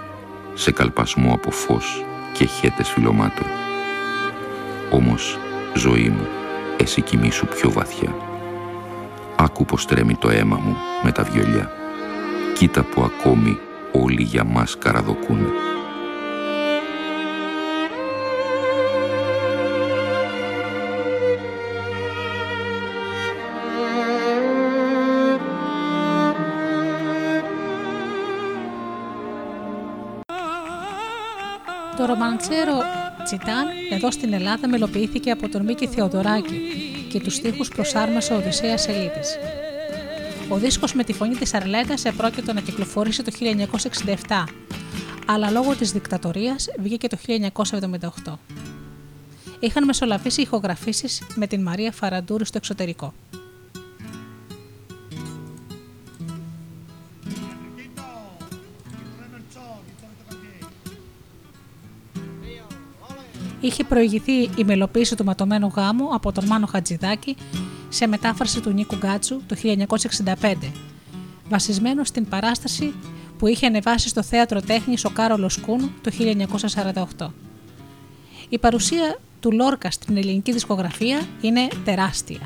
σε καλπασμό από φως και χέτες φιλωμάτων. Όμως, ζωή μου, εσύ κοιμήσου πιο βαθιά. Άκου πως τρέμει το αίμα μου με τα βιολιά. Κοίτα που ακόμη όλοι για μας καραδοκούνε. Το ρομαντσέρο Τζιτάν εδώ στην Ελλάδα μελοποιήθηκε από τον Μίκη Θεοδωράκη και τους στίχους προσάρμασε ο Οδυσσέας Ελίτης. Ο δίσκος με τη φωνή της Αρλέτας επρόκειτο να κυκλοφορήσει το χίλια εννιακόσια εξήντα επτά, αλλά λόγω της δικτατορίας βγήκε το χίλια εννιακόσια εβδομήντα οκτώ. Είχαν μεσολαβήσει ηχογραφήσεις με την Μαρία Φαραντούρη στο εξωτερικό. Είχε προηγηθεί η μελοποίηση του Ματωμένου Γάμου από τον Μάνο Χατζηδάκη σε μετάφραση του Νίκου Γκάτσου το χίλια εννιακόσια εξήντα πέντε, βασισμένο στην παράσταση που είχε ανεβάσει στο Θέατρο Τέχνης ο Κάρολος Κούν το χίλια εννιακόσια σαράντα οκτώ. Η παρουσία του Λόρκα στην ελληνική δισκογραφία είναι τεράστια.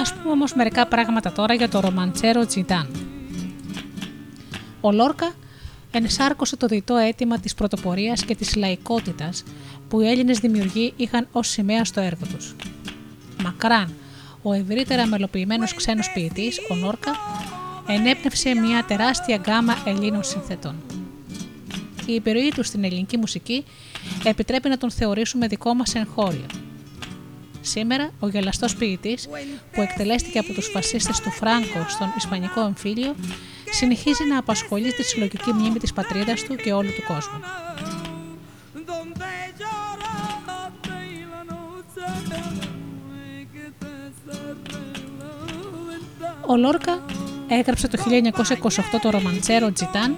Ας πούμε όμως μερικά πράγματα τώρα για το ρομαντσέρο Τζιντάν. Ο Λόρκα ενσάρκωσε το διτό αίτημα της πρωτοπορίας και της λαϊκότητας που οι Έλληνες δημιουργοί είχαν ως σημαία στο έργο τους. Μακράν, ο ευρύτερα μελοποιημένος ξένος ποιητής, ο Λόρκα, ενέπνευσε μια τεράστια γκάμα Ελλήνων συνθετών. Η επιρροή του στην ελληνική μουσική επιτρέπει να τον θεωρήσουμε δικό μας εγχώριο. Σήμερα, ο γελαστός ποιητής, που εκτελέστηκε από τους φασίστες του Φράγκο στον Ισπανικό εμφύλιο, συνεχίζει να απασχολεί στη συλλογική μνήμη της πατρίδας του και όλου του κόσμου. Ο Λόρκα έγραψε το χίλια εννιακόσια είκοσι οκτώ το ρομαντσέρο Τζιτάν,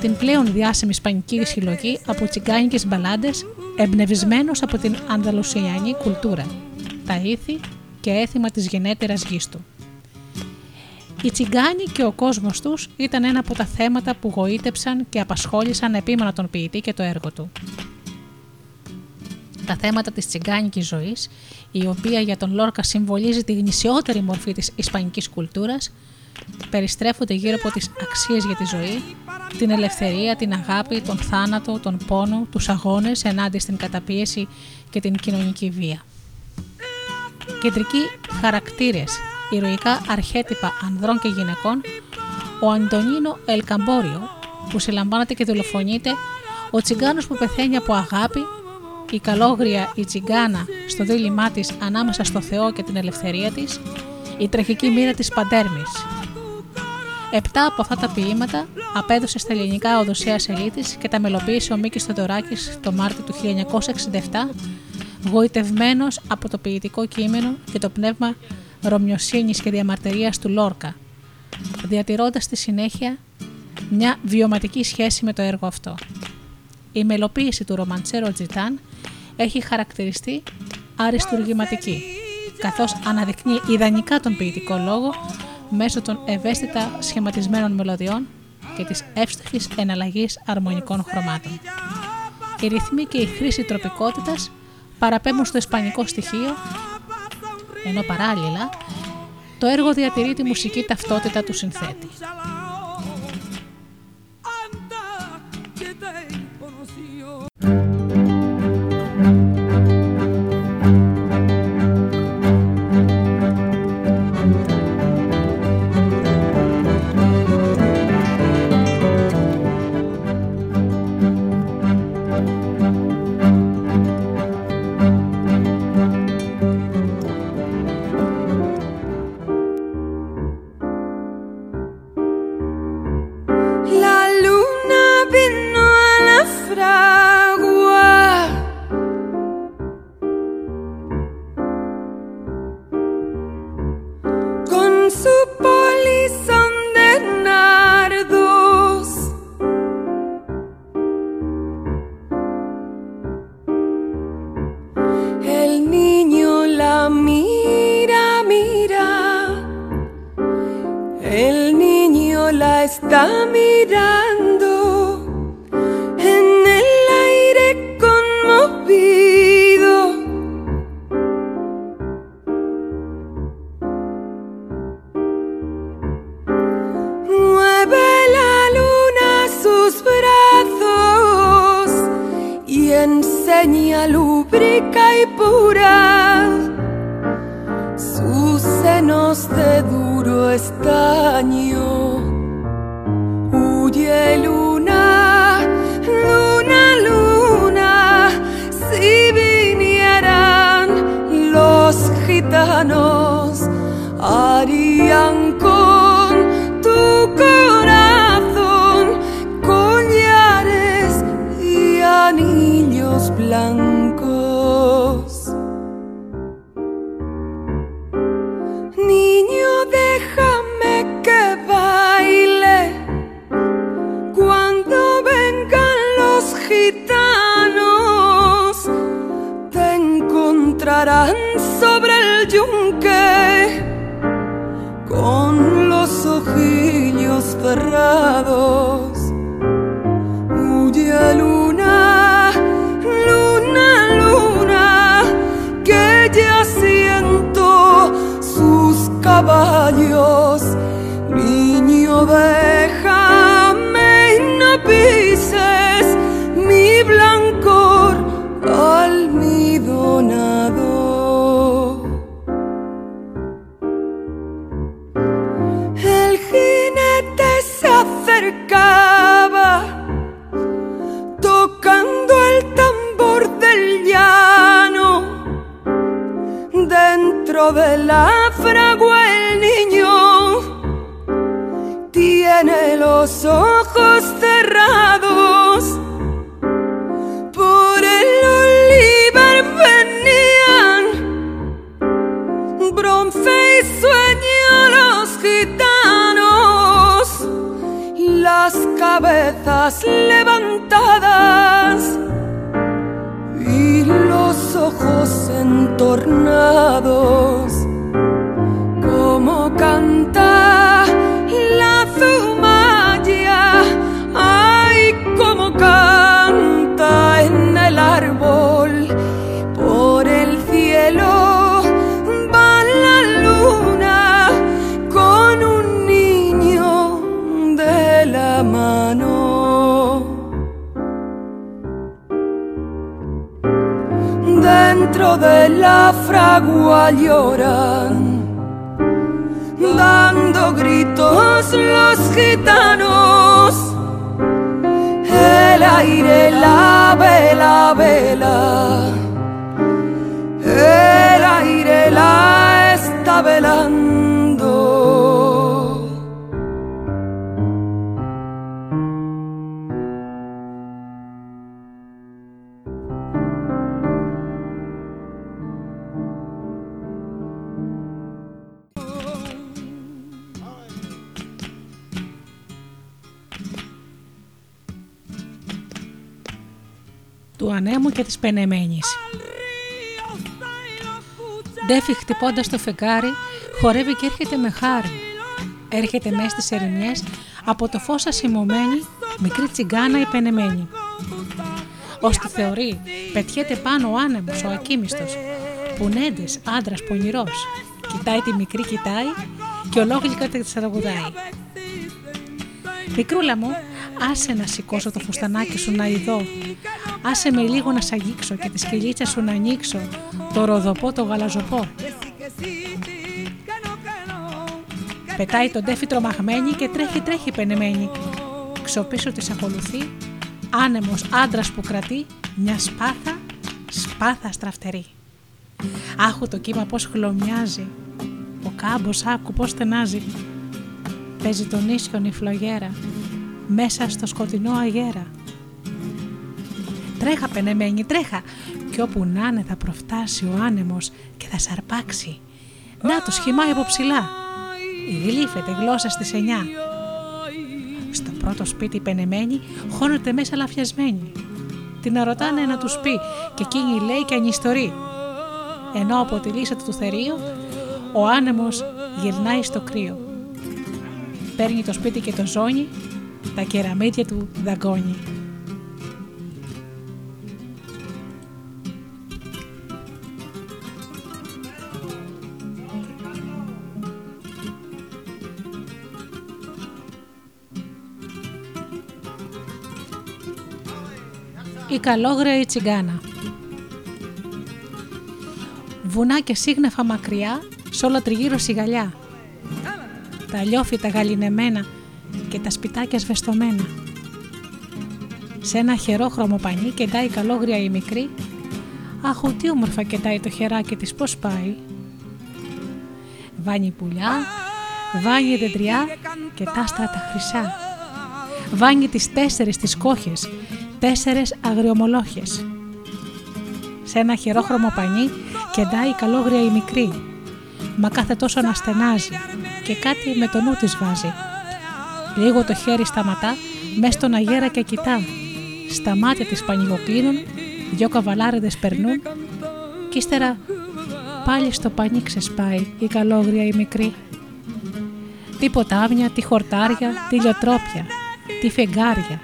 την πλέον διάσημη ισπανική συλλογή από τσιγκάνικες μπαλάντες, εμπνευσμένος από την ανταλουσιανή κουλτούρα, τα ήθη και έθιμα της γενέτειρας γης του. Οι τσιγκάνοι και ο κόσμος τους ήταν ένα από τα θέματα που γοήτεψαν και απασχόλησαν επίμονα τον ποιητή και το έργο του. Τα θέματα της τσιγκάνικης ζωής, η οποία για τον Λόρκα συμβολίζει τη γνησιότερη μορφή της ισπανικής κουλτούρας, περιστρέφονται γύρω από τις αξίες για τη ζωή, την ελευθερία, την αγάπη, τον θάνατο, τον πόνο, τους αγώνες ενάντια στην καταπίεση και την κοινωνική βία. Κεντρικοί χαρακτήρες, ηρωικά αρχέτυπα ανδρών και γυναικών, ο Αντωνίνο Ελκαμπόριο που συλλαμβάνεται και δολοφονείται, ο τσιγκάνος που πεθαίνει από αγάπη, η καλόγρια η τσιγκάνα στο δίλημά της ανάμεσα στο Θεό και την ελευθερία της, η τραγική μοίρα της Παντέρμης. Επτά από αυτά τα ποίηματα απέδωσε στα ελληνικά ο Οδυσσέας Ελίτης και τα μελοποίησε ο Μίκης Θεοδωράκης το Μάρτιο του χίλια εννιακόσια εξήντα επτά, γοητευμένος από το ποιητικό κείμενο και το πνεύμα ρομιοσύνης και διαμαρτυρίας του Λόρκα, διατηρώντας στη συνέχεια μια βιωματική σχέση με το έργο αυτό. Η μελοποίηση του ρομαντσέρο Τζιτάν έχει χαρακτηριστεί αριστουργηματική, καθώς αναδεικνύει ιδανικά τον ποιητικό λόγο μέσω των ευαίσθητα σχηματισμένων μελωδιών και της εύστοχης εναλλαγής αρμονικών χρωμάτων. Η ρυθμή και η χρήση τροπικότητας παραπέμπουν στο ισπανικό στοιχείο, ενώ παράλληλα το έργο διατηρεί τη μουσική ταυτότητα του συνθέτη. La luna vino a la frase. mirando en el aire conmovido. Mueve la luna sus brazos y enseña lúbrica y pura sus senos de duro estaño. Huye luna, luna, luna, si vinieran los gitanos, harían con tu corazón collares y anillos blancos. Niño, déjame que baile. Cuando vengan los gitanos, te encontrarán sobre el yunque con los ojillos cerrados. Huye luna, luna, luna, que ya siento sus caballos. Niño, déjame y no pises mi blancor almidonado. El jinete se acercaba tocando el tambor del llano. Dentro de la fragua el niño tiene los ojos cerrados. Por el olivar venían bronce y sueño los gitanos, las cabezas levantadas y los ojos entornados. Como canta la zumaya, ay, como canta en el árbol. Por el cielo va la luna con un niño de la mano. Dentro de la fragua lloran, dando gritos los gitanos. El aire, la vela, vela. El aire la está velando. Του ανέμου και της πενεμένης. Ντέφι χτυπώντας το φεγγάρι, χορεύει και έρχεται με χάρη. Έρχεται μέσα στις ερημιές, από το φως ασημωμένη, μικρή τσιγκάνα η πενεμένη. Ως τη θεωρεί, πετιέται πάνω ο άνεμος, ο ακίμιστος, πουνέντης, άντρας, πονηρός. Κοιτάει τη μικρή, κοιτάει και ολόγλυκα της τραγουδάει. Μικρούλα μου, άσε να σηκώσω το φουστανάκι σου να ειδώ. Άσε με λίγο να σ' αγγίξω και τη σκυλίτσα σου να ανοίξω, το ροδοπό, το γαλαζοπό. Πετάει τον τέφι τρομαγμένη και τρέχει τρέχει πενεμένη. Ξοπίσω της ακολουθεί, άνεμος άντρας που κρατεί, μια σπάθα, σπάθα στραφτερή. Άχου το κύμα πως χλωμιάζει, ο κάμπος άκου πως στενάζει. Παίζει τον ίσιον η φλογέρα, μέσα στο σκοτεινό αγέρα. Τρέχα πενεμένη, τρέχα, κι όπου να είναι θα προφτάσει ο άνεμος και θα σ' αρπάξει. Να το σχημάει από ψηλά, γλύφεται γλώσσα στις εννιά. Στο πρώτο σπίτι πενεμένη χώνεται μέσα λαφιασμένη. Την αρωτάνε να τους πει και εκείνη λέει και ανιστορεί. Ενώ από τη λύσα του θερίου ο άνεμος γυρνάει στο κρύο. Παίρνει το σπίτι και το ζώνει, τα κεραμίδια του δαγκώνει. Η καλόγρεη τσιγκάνα. Βουνά και σύγνεφα μακριά, σ' όλα τριγύρω σιγαλιά. Τα λιόφυτα γαλινεμένα και τα σπιτάκια σβεστομένα. Σ' ένα χερόχρωμο πανί κεντάει η καλόγρια η μικρή. Αχ, τι όμορφα κεντάει το χεράκι της, πώς πάει. Βάνει πουλιά, βάνει δεντριά και τα άστρα τα χρυσά. Βάνει τις τέσσερις τις κόχες, τέσσερες αγριομολόχες. Σ' ένα χερόχρωμο πανί κεντάει η καλόγρια η μικρή. Μα κάθε τόσο να στενάζει και κάτι με το νου της βάζει. Λίγο το χέρι σταματά, μες στον αγέρα και κοιτά. Στα μάτια της πανηγοκλίνουν, δυο καβαλάριδες περνούν κι ύστερα πάλι στο πανί ξεσπάει η καλόγρια η μικρή. Τι ποτάμια, τι χορτάρια, τι λιοτρόπια, τι φεγγάρια,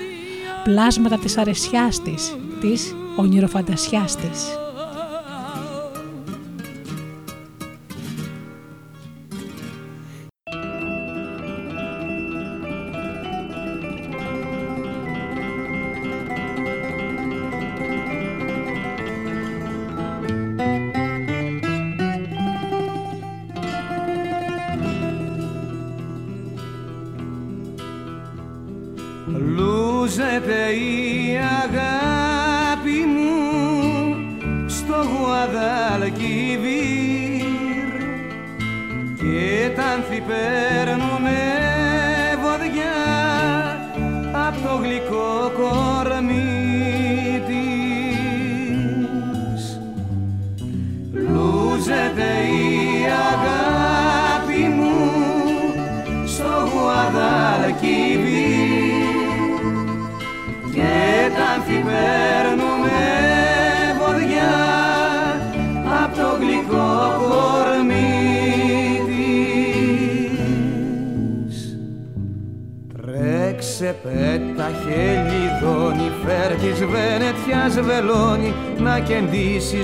πλάσματα της αρεσιάς της, της ονειροφαντασιάς της.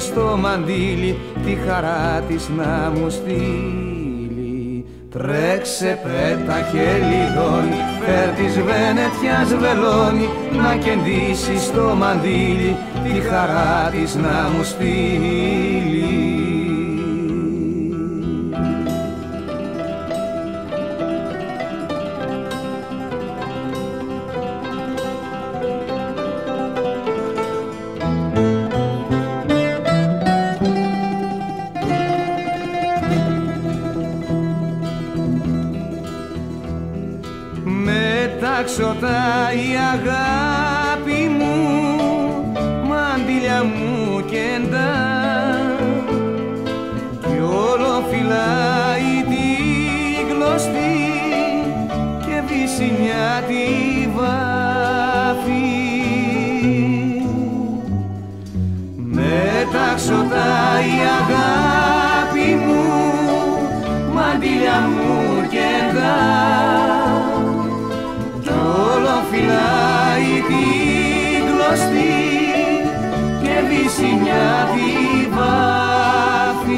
Στο μαντίλι τη χαρά της να μου στείλει. Τρέξε πέτα χελιδόνι, φέρ της Βενετιάς βελόνι, να κεντήσει στο μαντίλι τη χαρά της να μου στείλει. Ξωτά η αγάπη μου, μαντήλια μου κεντά κι όλο φυλάει τη γλωστή και βυσσινιά τη βάφη. Με τα ξωτά η αγάπη μου, μαντήλια μου κεντά φυλάει την κλωστή και βυσσινιά τη βάφη.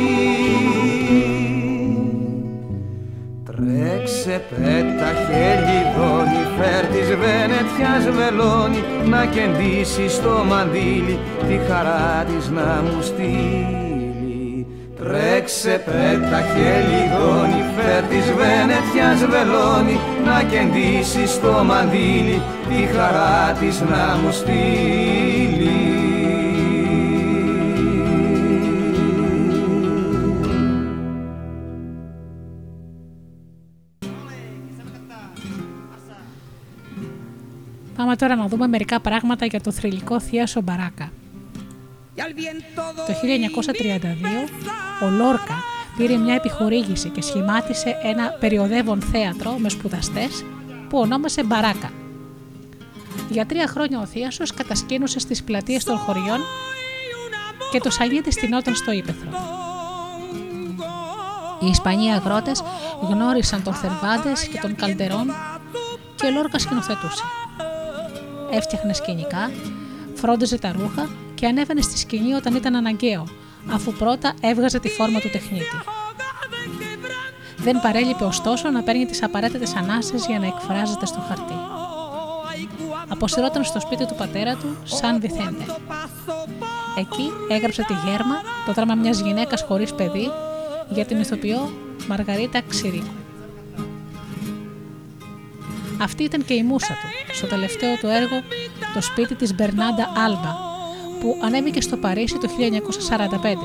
Τρέξε πέτα χελιδόνι, φέρ της Βενετιάς βελόνι, να κεντήσει στο μαντίλι τη χαρά της να μου στείλει. Τρέξε πέτα χελιδόνι, φέρ της Βενετιάς βελόνι, να κεντήσει στο μαντίλι τη χαρά της να μου στείλει. Πάμε τώρα να δούμε μερικά πράγματα για το θρυλικό θίασο Μπαράκα. Το χίλια εννιακόσια τριάντα δύο ο Λόρκα πήρε μια επιχορήγηση και σχημάτισε ένα περιοδεύον θέατρο με σπουδαστές που ονόμασε Μπαράκα. Για τρία χρόνια ο θίασος κατασκήνωσε στις πλατείες των χωριών και το σανί της στηνόταν στο ύπαιθρο. Οι Ισπανοί αγρότες γνώρισαν τον Θερβάντες και τον Καλντερόν και και ο Λόρκα σκηνοθετούσε. Έφτιαχνε σκηνικά, φρόντιζε τα ρούχα και ανέβαινε στη σκηνή όταν ήταν αναγκαίο, αφού πρώτα έβγαζε τη φόρμα του τεχνίτη. Δεν παρέλειπε ωστόσο να παίρνει τις απαραίτητες ανάσες για να εκφράζεται στο χαρτί. Αποσυρώταν στο σπίτι του πατέρα του σαν διθέντε. Εκεί έγραψε τη Γέρμα, το δράμα μιας γυναίκας χωρίς παιδί, για την ηθοποιό Μαργαρίτα Ξιρίκου. Αυτή ήταν και η μούσα του στο τελευταίο του έργο «Το σπίτι της Μπερνάντα Άλμπα», που ανέβηκε στο Παρίσι το χίλια εννιακόσια σαράντα πέντε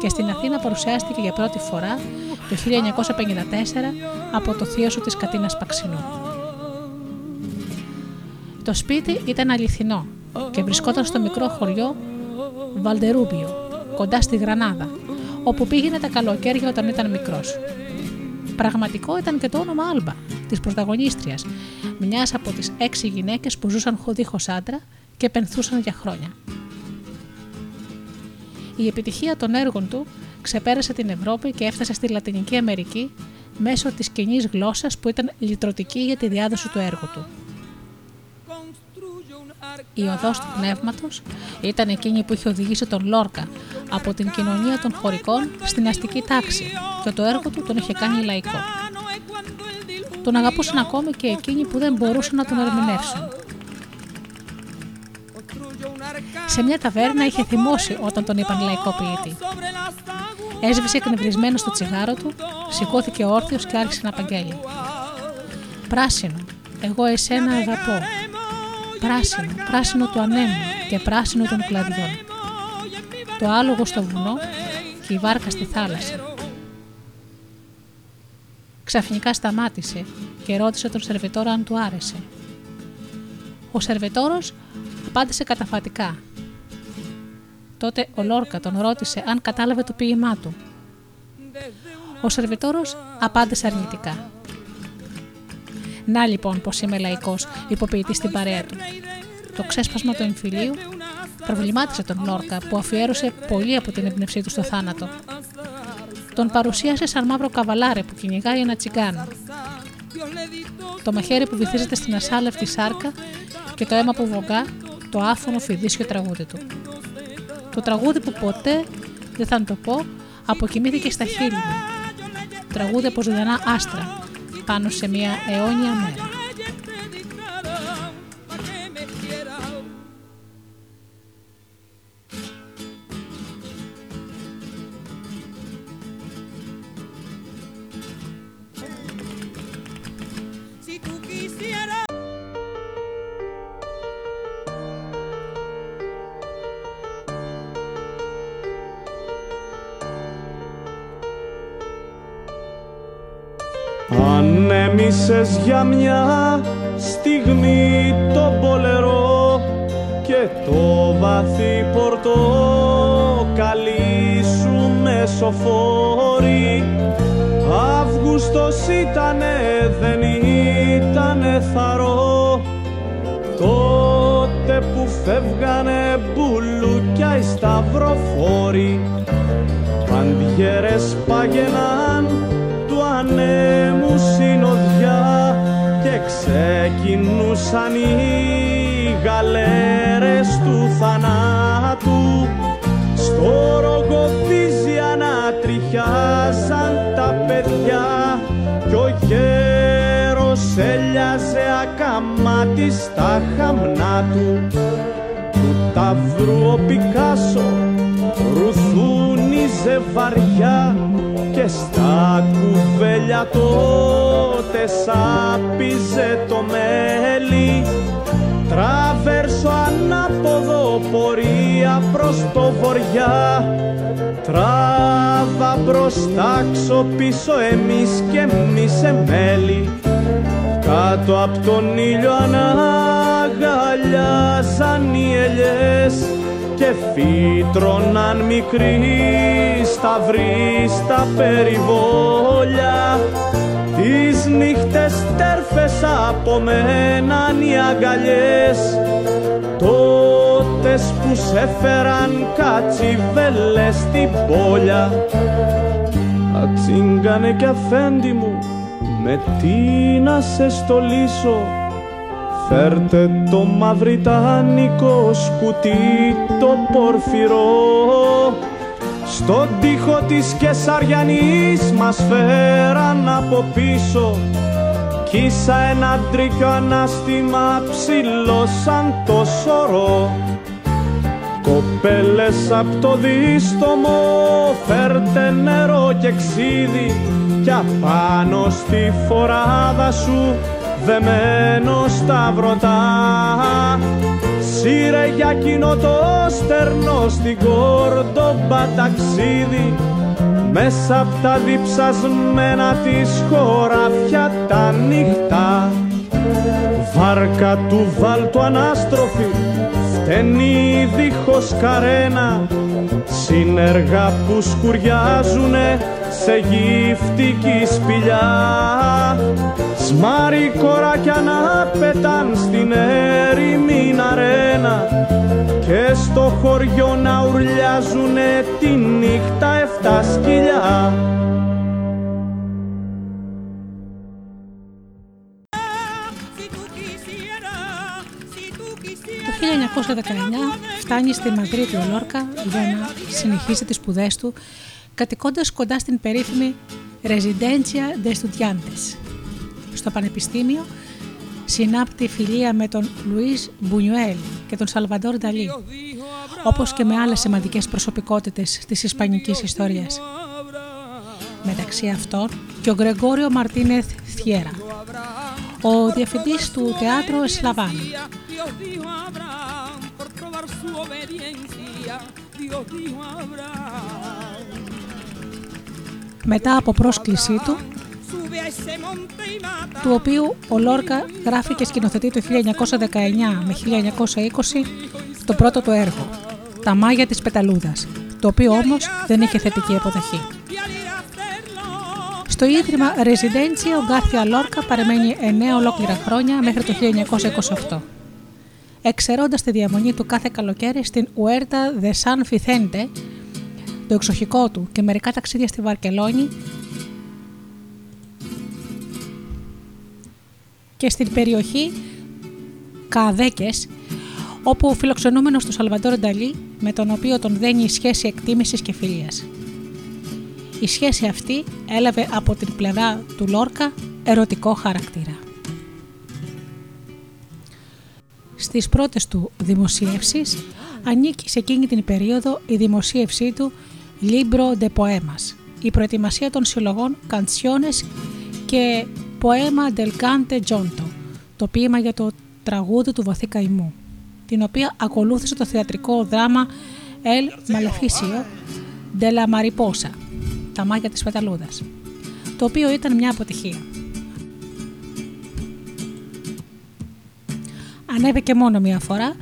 και στην Αθήνα παρουσιάστηκε για πρώτη φορά το χίλια εννιακόσια πενήντα τέσσερα από το θείο σου της Κατίνας Παξινού. Το σπίτι ήταν αληθινό και βρισκόταν στο μικρό χωριό Βαλδερούμπιο, κοντά στη Γρανάδα, όπου πήγαινε τα καλοκαίρια όταν ήταν μικρός. Πραγματικό ήταν και το όνομα Άλμπα, της πρωταγωνίστριας, μιας από τις έξι γυναίκες που ζούσαν χωρίς άντρα και πενθούσαν για χρόνια. Η επιτυχία των έργων του ξεπέρασε την Ευρώπη και έφτασε στη Λατινική Αμερική μέσω της κοινής γλώσσας που ήταν λυτρωτική για τη διάδοση του έργου του. Η οδός του πνεύματος ήταν εκείνη που είχε οδηγήσει τον Λόρκα από την κοινωνία των χωρικών στην αστική τάξη και το έργο του τον είχε κάνει λαϊκό. Τον αγαπούσαν ακόμη και εκείνοι που δεν μπορούσαν να τον ερμηνεύσουν. Σε μια ταβέρνα είχε θυμώσει όταν τον είπαν λαϊκό ποιητή. Έσβησε εκνευρισμένο στο τσιγάρο του, σηκώθηκε όρθιος και άρχισε να απαγγέλει. «Πράσινο, εγώ εσένα αγαπώ. Πράσινο, πράσινο του ανέμου και πράσινο των κλαδιών. Το άλογο στο βουνό και η βάρκα στη θάλασσα». Ξαφνικά σταμάτησε και ρώτησε τον σερβιτόρο αν του άρεσε. Ο σερβιτόρος απάντησε καταφατικά. Τότε ο Λόρκα τον ρώτησε αν κατάλαβε το ποίημά του. Ο σερβιτόρος απάντησε αρνητικά. Να λοιπόν πως είμαι λαϊκός, υποποιητής στην παρέα του. Το ξέσπασμα του εμφυλίου προβλημάτισε τον Λόρκα, που αφιέρωσε πολύ από την εμπνευσή του στο θάνατο. Τον παρουσίασε σαν μαύρο καβαλάρε που κυνηγάει ένα τσιγκάνο. Το μαχαίρι που βυθίζεται στην ασάλευτη σάρκα και το αίμα που βογκά το άφωνο φιδίσιο τραγούδι του. Το τραγούδι που ποτέ, δεν θα το πω, αποκοιμήθηκε στα χείλη μου. Τραγούδι από ζωντανά άστρα, πάνω σε μια αιώνια μέρα. Ανέμισες για μια στιγμή το πολερό και το βαθύ πορτοκαλί σου με σοφόρι. Αύγουστος ήτανε, δεν ήτανε θαρό, τότε που φεύγανε μπουλούκια οι σταυροφόροι. Παντιέρες παγαινάν ανέμου συνοδιά και ξεκινούσαν οι γαλέρες του θανάτου. Στο ρογοδίζι ανατριχιάζαν τα παιδιά κι ο γέρος έλιαζε ακαμάτι στα χαμνά του. Του ταύρου ο Πικάσο ρουθούνιζε βαριά και στα κουβέλια τότε σάπιζε το μέλι. Τραβέρσο ανάποδο πορεία προς το βοριά, τράβα μπροστά ξω πίσω εμείς κι εμείς εμέλι. Κάτω απ' τον ήλιο αναγκαλιάζαν οι ελιές και φύτρωναν μικροί σταυροί στα περιβόλια. Τις νύχτες τέρφες απομέναν οι αγκαλιές, τότες που σε φέραν κατσιβέλες στην πόλια. Ατσίγκανε κι αφέντη μου, με τι να σε στολίσω, Φέρτε το μαυριτάνικο σκουτί το πορφυρό. Στον τοίχο της Κεσαριανής μας φέραν από πίσω. Κύσα ένα τρίκιο ανάστημα ψηλό σαν το σωρό. Κοπέλες απ' το δίστομο φέρτε νερό και ξύδι. Κι απάνω στη φοράδα σου δεμένο σταυρωτά. Σύρε για εκείνο το στερνό στην Κόρντομπα ταξίδι. Μέσα απ' τα διψασμένα της χωράφια τα νύχτα. Βάρκα του Βάλτου ανάστροφη, φτενή δίχως καρένα. Σύνεργα που σκουριάζουνε σε γύφτικη σπηλιά. Σμάρι κοράκια να πετάν στην έρημην αρένα και στο χωριό να ουρλιάζουνε τη νύχτα εφτά σκυλιά. Το χίλια εννιακόσια δεκαεννιά φτάνει στη Μαδρίτη ο Λόρκα για να συνεχίσει τις σπουδές του, κατοικώντας κοντά στην περίφημη Residencia de Estudiantes. Στο πανεπιστήμιο συνάπτει φιλία με τον Λουίς Μπουνιουέλ και τον Σαλβαντόρ Νταλί, όπως και με άλλες σημαντικές προσωπικότητες της ισπανικής ιστορίας. Μεταξύ αυτών και ο Γκρεγόριο Μαρτίνεθ Θιέρα, ο διευθυντής του Θεάτρου Εσλαβάνου. Μετά από πρόσκλησή του, του οποίου ο Λόρκα γράφει και σκηνοθετεί το χίλια εννιακόσια δεκαεννιά με χίλια εννιακόσια είκοσι το πρώτο του έργο, «Τα μάγια της Πεταλούδας», το οποίο όμως δεν είχε θετική αποδοχή. Στο ίδρυμα Residencia ο Γκάρθια Λόρκα παραμένει εννέα ολόκληρα χρόνια μέχρι το χίλια εννιακόσια είκοσι οκτώ, εξαιρώντας τη διαμονή του κάθε καλοκαίρι στην Huerta de San Vicente, το εξοχικό του, και μερικά ταξίδια στη Βαρκελόνη και στην περιοχή Καδέκες, όπου ο φιλοξενούμενος του Σαλβαντόρ Νταλί, με τον οποίο τον δένει η σχέση εκτίμησης και φιλίας. Η σχέση αυτή έλαβε από την πλευρά του Λόρκα ερωτικό χαρακτήρα. Στις πρώτες του δημοσίευσεις ανήκει σε εκείνη την περίοδο η δημοσίευσή του «Libro de Poemas», η προετοιμασία των συλλογών «Canciones» και «Poema del Cante Giunto», το ποίημα για το τραγούδι του Βοθή Καημού, την οποία ακολούθησε το θεατρικό δράμα «El Maleficio de la Mariposa», «Τα μάγια της Πεταλούδας», το οποίο ήταν μια αποτυχία. Ανέβηκε μόνο μία φορά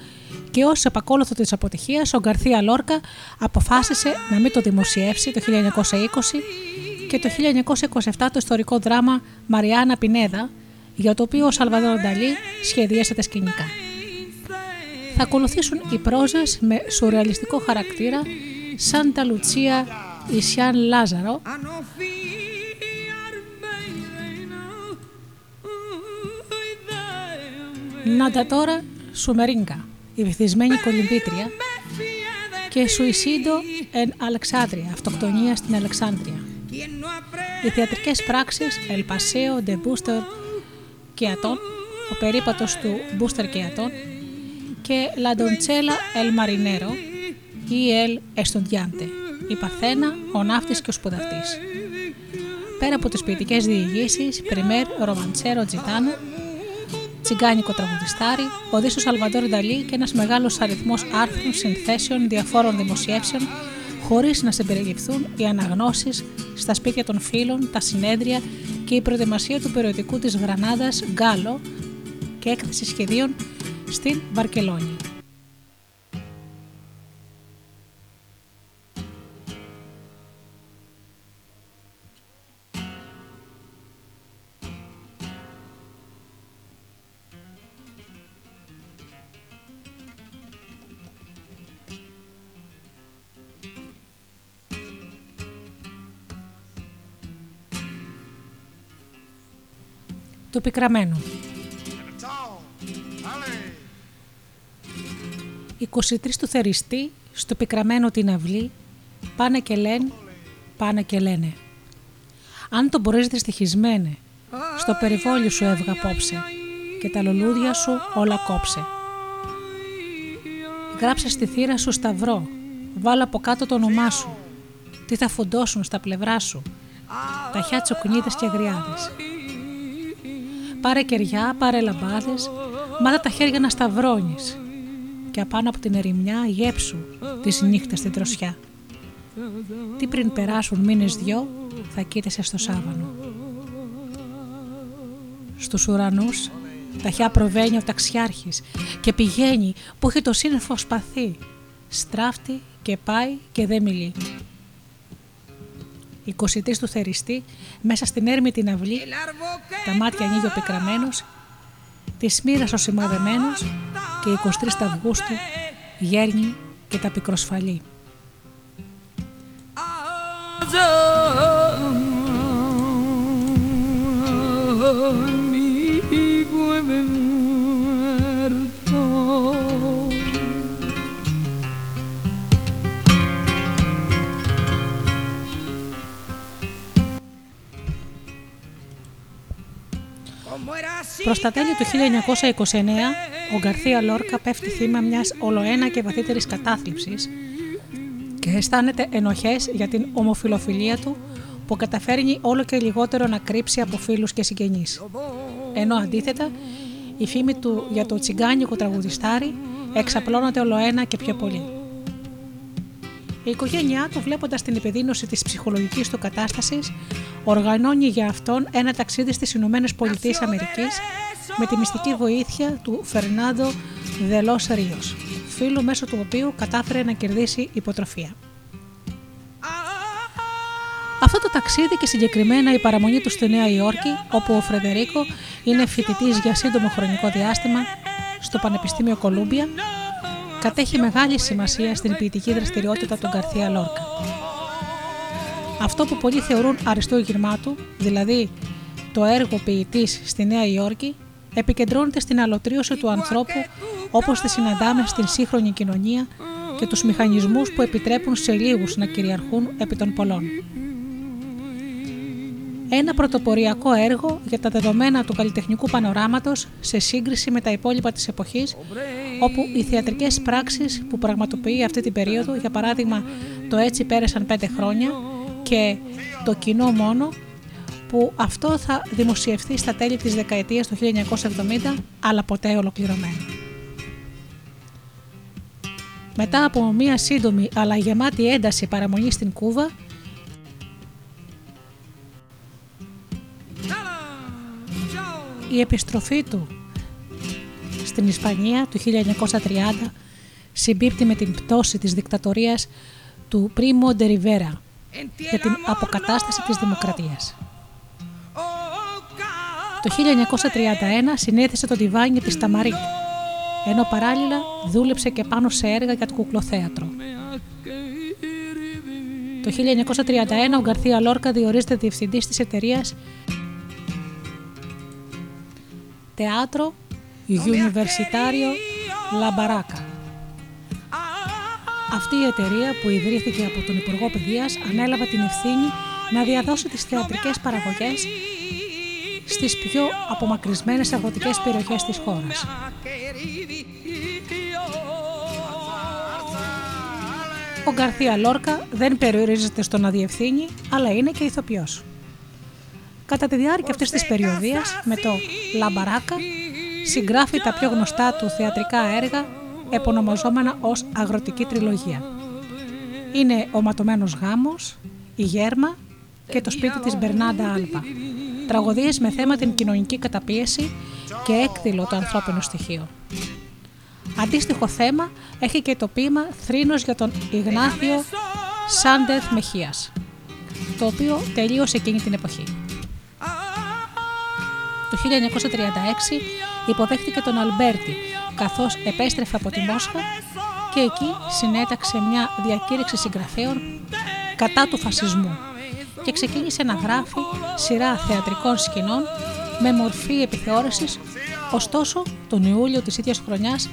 και ως επακόλουθο της αποτυχίας ο Γκαρθία Λόρκα αποφάσισε να μην το δημοσιεύσει το χίλια εννιακόσια είκοσι και το χίλια εννιακόσια είκοσι επτά το ιστορικό δράμα «Μαριάννα Πινέδα», για το οποίο ο Σαλβαδόρ Νταλί σχεδίασε τα σκηνικά. Θα ακολουθήσουν οι πρόζες με σουρεαλιστικό χαρακτήρα «Σάντα Λουτσία Ισιάν Λάζαρο», «Ναντατόρα Σουμερίνκα», η βυθισμένη κολυμπήτρια, και «Σουισίντο εν Αλεξάνδρεια», αυτοκτονία στην Αλεξάνδρεια. Οι θεατρικές πράξεις «El Paseo de Booster Keaton», ο περίπατος του Booster Keaton, και «La Donchella el Marinero» ή «El Estudiante», η Παρθένα, ο Ναύτης και ο Σπουδαστής. Πέρα από τις ποιητικές διηγήσεις, «Primer Romancero Gitano», τσιγκάνικο τραγουδιστάρι, οδύσσο Σαλβαντόρ Νταλί και ένας μεγάλος αριθμός άρθρων, συνθέσεων, διαφόρων δημοσιεύσεων, χωρίς να συμπεριληφθούν οι αναγνώσεις στα σπίτια των φίλων, τα συνέδρια και η προετοιμασία του περιοδικού της Γρανάδας «Γκάλο» και έκθεση σχεδίων στην Βαρκελόνη. Του πικραμένου. είκοσι τρεις του Θεριστή, στο πικραμένο την αυλή, πάνε και λένε, πάνε και λένε. Αν το μπορείς δυστυχισμένε, στο περιβόλι σου έβγα απόψε και τα λουλούδια σου όλα κόψε. Γράψε στη θύρα σου σταυρό, βάλε από κάτω το όνομά σου. Τι θα φουντώσουν στα πλευρά σου, ταχιά τσοκνίδες και αγριάδες. Πάρε κεριά, πάρε λαμπάδες, μάτα τα χέρια να σταυρώνεις και απάνω από την ερημιά γέψου τις νύχτες την τροσιά. Τι πριν περάσουν μήνες δυο θα κοίτεσαι στο σάβανο. Στους ουρανούς ταχιά προβαίνει ο ταξιάρχης και πηγαίνει που έχει το σύννεφο σπαθεί, στράφτει και πάει και δεν μιλεί. εικοσιτρία του Θεριστή, μέσα στην έρμη την αυλή, τα μάτια ανοίγει ο πικραμένος, της μοίρας ο σημαδεμένος και εικοσιτρία Αυγούστου γέρνει και τα πικροσφαλή. Προς τα τέλη του χίλια εννιακόσια είκοσι εννέα, ο Γκαρθία Λόρκα πέφτει θύμα μιας ολοένα και βαθύτερης κατάθλιψης και αισθάνεται ενοχές για την ομοφιλοφιλία του που καταφέρνει όλο και λιγότερο να κρύψει από φίλους και συγγενείς. Ενώ αντίθετα, η φήμη του για το τσιγκάνικο τραγουδιστάρι εξαπλώνεται ολοένα και πιο πολύ. Η οικογένειά του, βλέποντας την επιδείνωση της ψυχολογικής του κατάστασης, οργανώνει για αυτόν ένα ταξίδι στις Ηνωμένες Πολιτείες Αμερικής με τη μυστική βοήθεια του Φερνάντο de los Ríos, φίλου μέσω του οποίου κατάφερε να κερδίσει υποτροφία. Αυτό το ταξίδι και συγκεκριμένα η παραμονή του στη Νέα Υόρκη, όπου ο Φρεντερίκο είναι φοιτητής για σύντομο χρονικό διάστημα στο Πανεπιστήμιο Κολούμπια, κατέχει μεγάλη σημασία στην ποιητική δραστηριότητα του Γκαρθία Λόρκα. Αυτό που πολλοί θεωρούν αριστούργημά του, δηλαδή το έργο ποιητής στη Νέα Υόρκη, επικεντρώνεται στην αλωτρίωση του ανθρώπου όπως τη συναντάμε στην σύγχρονη κοινωνία και τους μηχανισμούς που επιτρέπουν σε λίγους να κυριαρχούν επί των πολλών. Ένα πρωτοποριακό έργο για τα δεδομένα του καλλιτεχνικού πανοράματος σε σύγκριση με τα υπόλοιπα της εποχής, όπου οι θεατρικές πράξεις που πραγματοποιεί αυτή την περίοδο, για παράδειγμα το «Έτσι πέρασαν πέντε χρόνια» και το «Κοινό μόνο», που αυτό θα δημοσιευθεί στα τέλη της δεκαετίας του χίλια εννιακόσια εβδομήντα, αλλά ποτέ ολοκληρωμένο. Μετά από μία σύντομη αλλά γεμάτη ένταση παραμονή στην Κούβα, η επιστροφή του στην Ισπανία του χίλια εννιακόσια τριάντα συμπίπτει με την πτώση της δικτατορίας του Πρίμο ντε Ριβέρα για την αποκατάσταση της δημοκρατίας. Το χίλια εννιακόσια τριάντα ένα συνέθεσε το τιβάνι της Ταμαρίτ, ενώ παράλληλα δούλεψε και πάνω σε έργα για το κουκλοθέατρο. Το χίλια εννιακόσια τριάντα ένα ο Γκαρθία Λόρκα διορίζεται διευθυντής της εταιρείας Teatro Universitario La Barraca. Αυτή η εταιρεία που ιδρύθηκε από τον Υπουργό Παιδείας ανέλαβε την ευθύνη να διαδώσει τις θεατρικές παραγωγές στις πιο απομακρυσμένες αγροτικές περιοχές της χώρας. Ο Γκαρθία Λόρκα δεν περιορίζεται στο να διευθύνει, αλλά είναι και ηθοποιός. Κατά τη διάρκεια αυτής της περιοδίας, με το «La Barraca» συγγράφει τα πιο γνωστά του θεατρικά έργα, επωνομαζόμενα ως «Αγροτική Τριλογία». Είναι «Ο Ματωμένος Γάμος», «Η Γέρμα» και «Το σπίτι της Μπερνάντα Άλπα», τραγωδίες με θέμα την κοινωνική καταπίεση και έκδηλο το ανθρώπινο στοιχείο. Αντίστοιχο θέμα έχει και το ποίημα «Θρήνος για τον Ιγνάθιο Σάντεθ Μεχίας», το οποίο τελείωσε εκείνη την εποχή. Το χίλια εννιακόσια τριάντα έξι υποδέχτηκε τον Αλμπέρτι, καθώς επέστρεφε από τη Μόσχα και εκεί συνέταξε μια διακήρυξη συγγραφέων κατά του φασισμού και ξεκίνησε να γράφει σειρά θεατρικών σκηνών με μορφή επιθεώρησης, ωστόσο τον Ιούλιο της ίδιας χρονιάς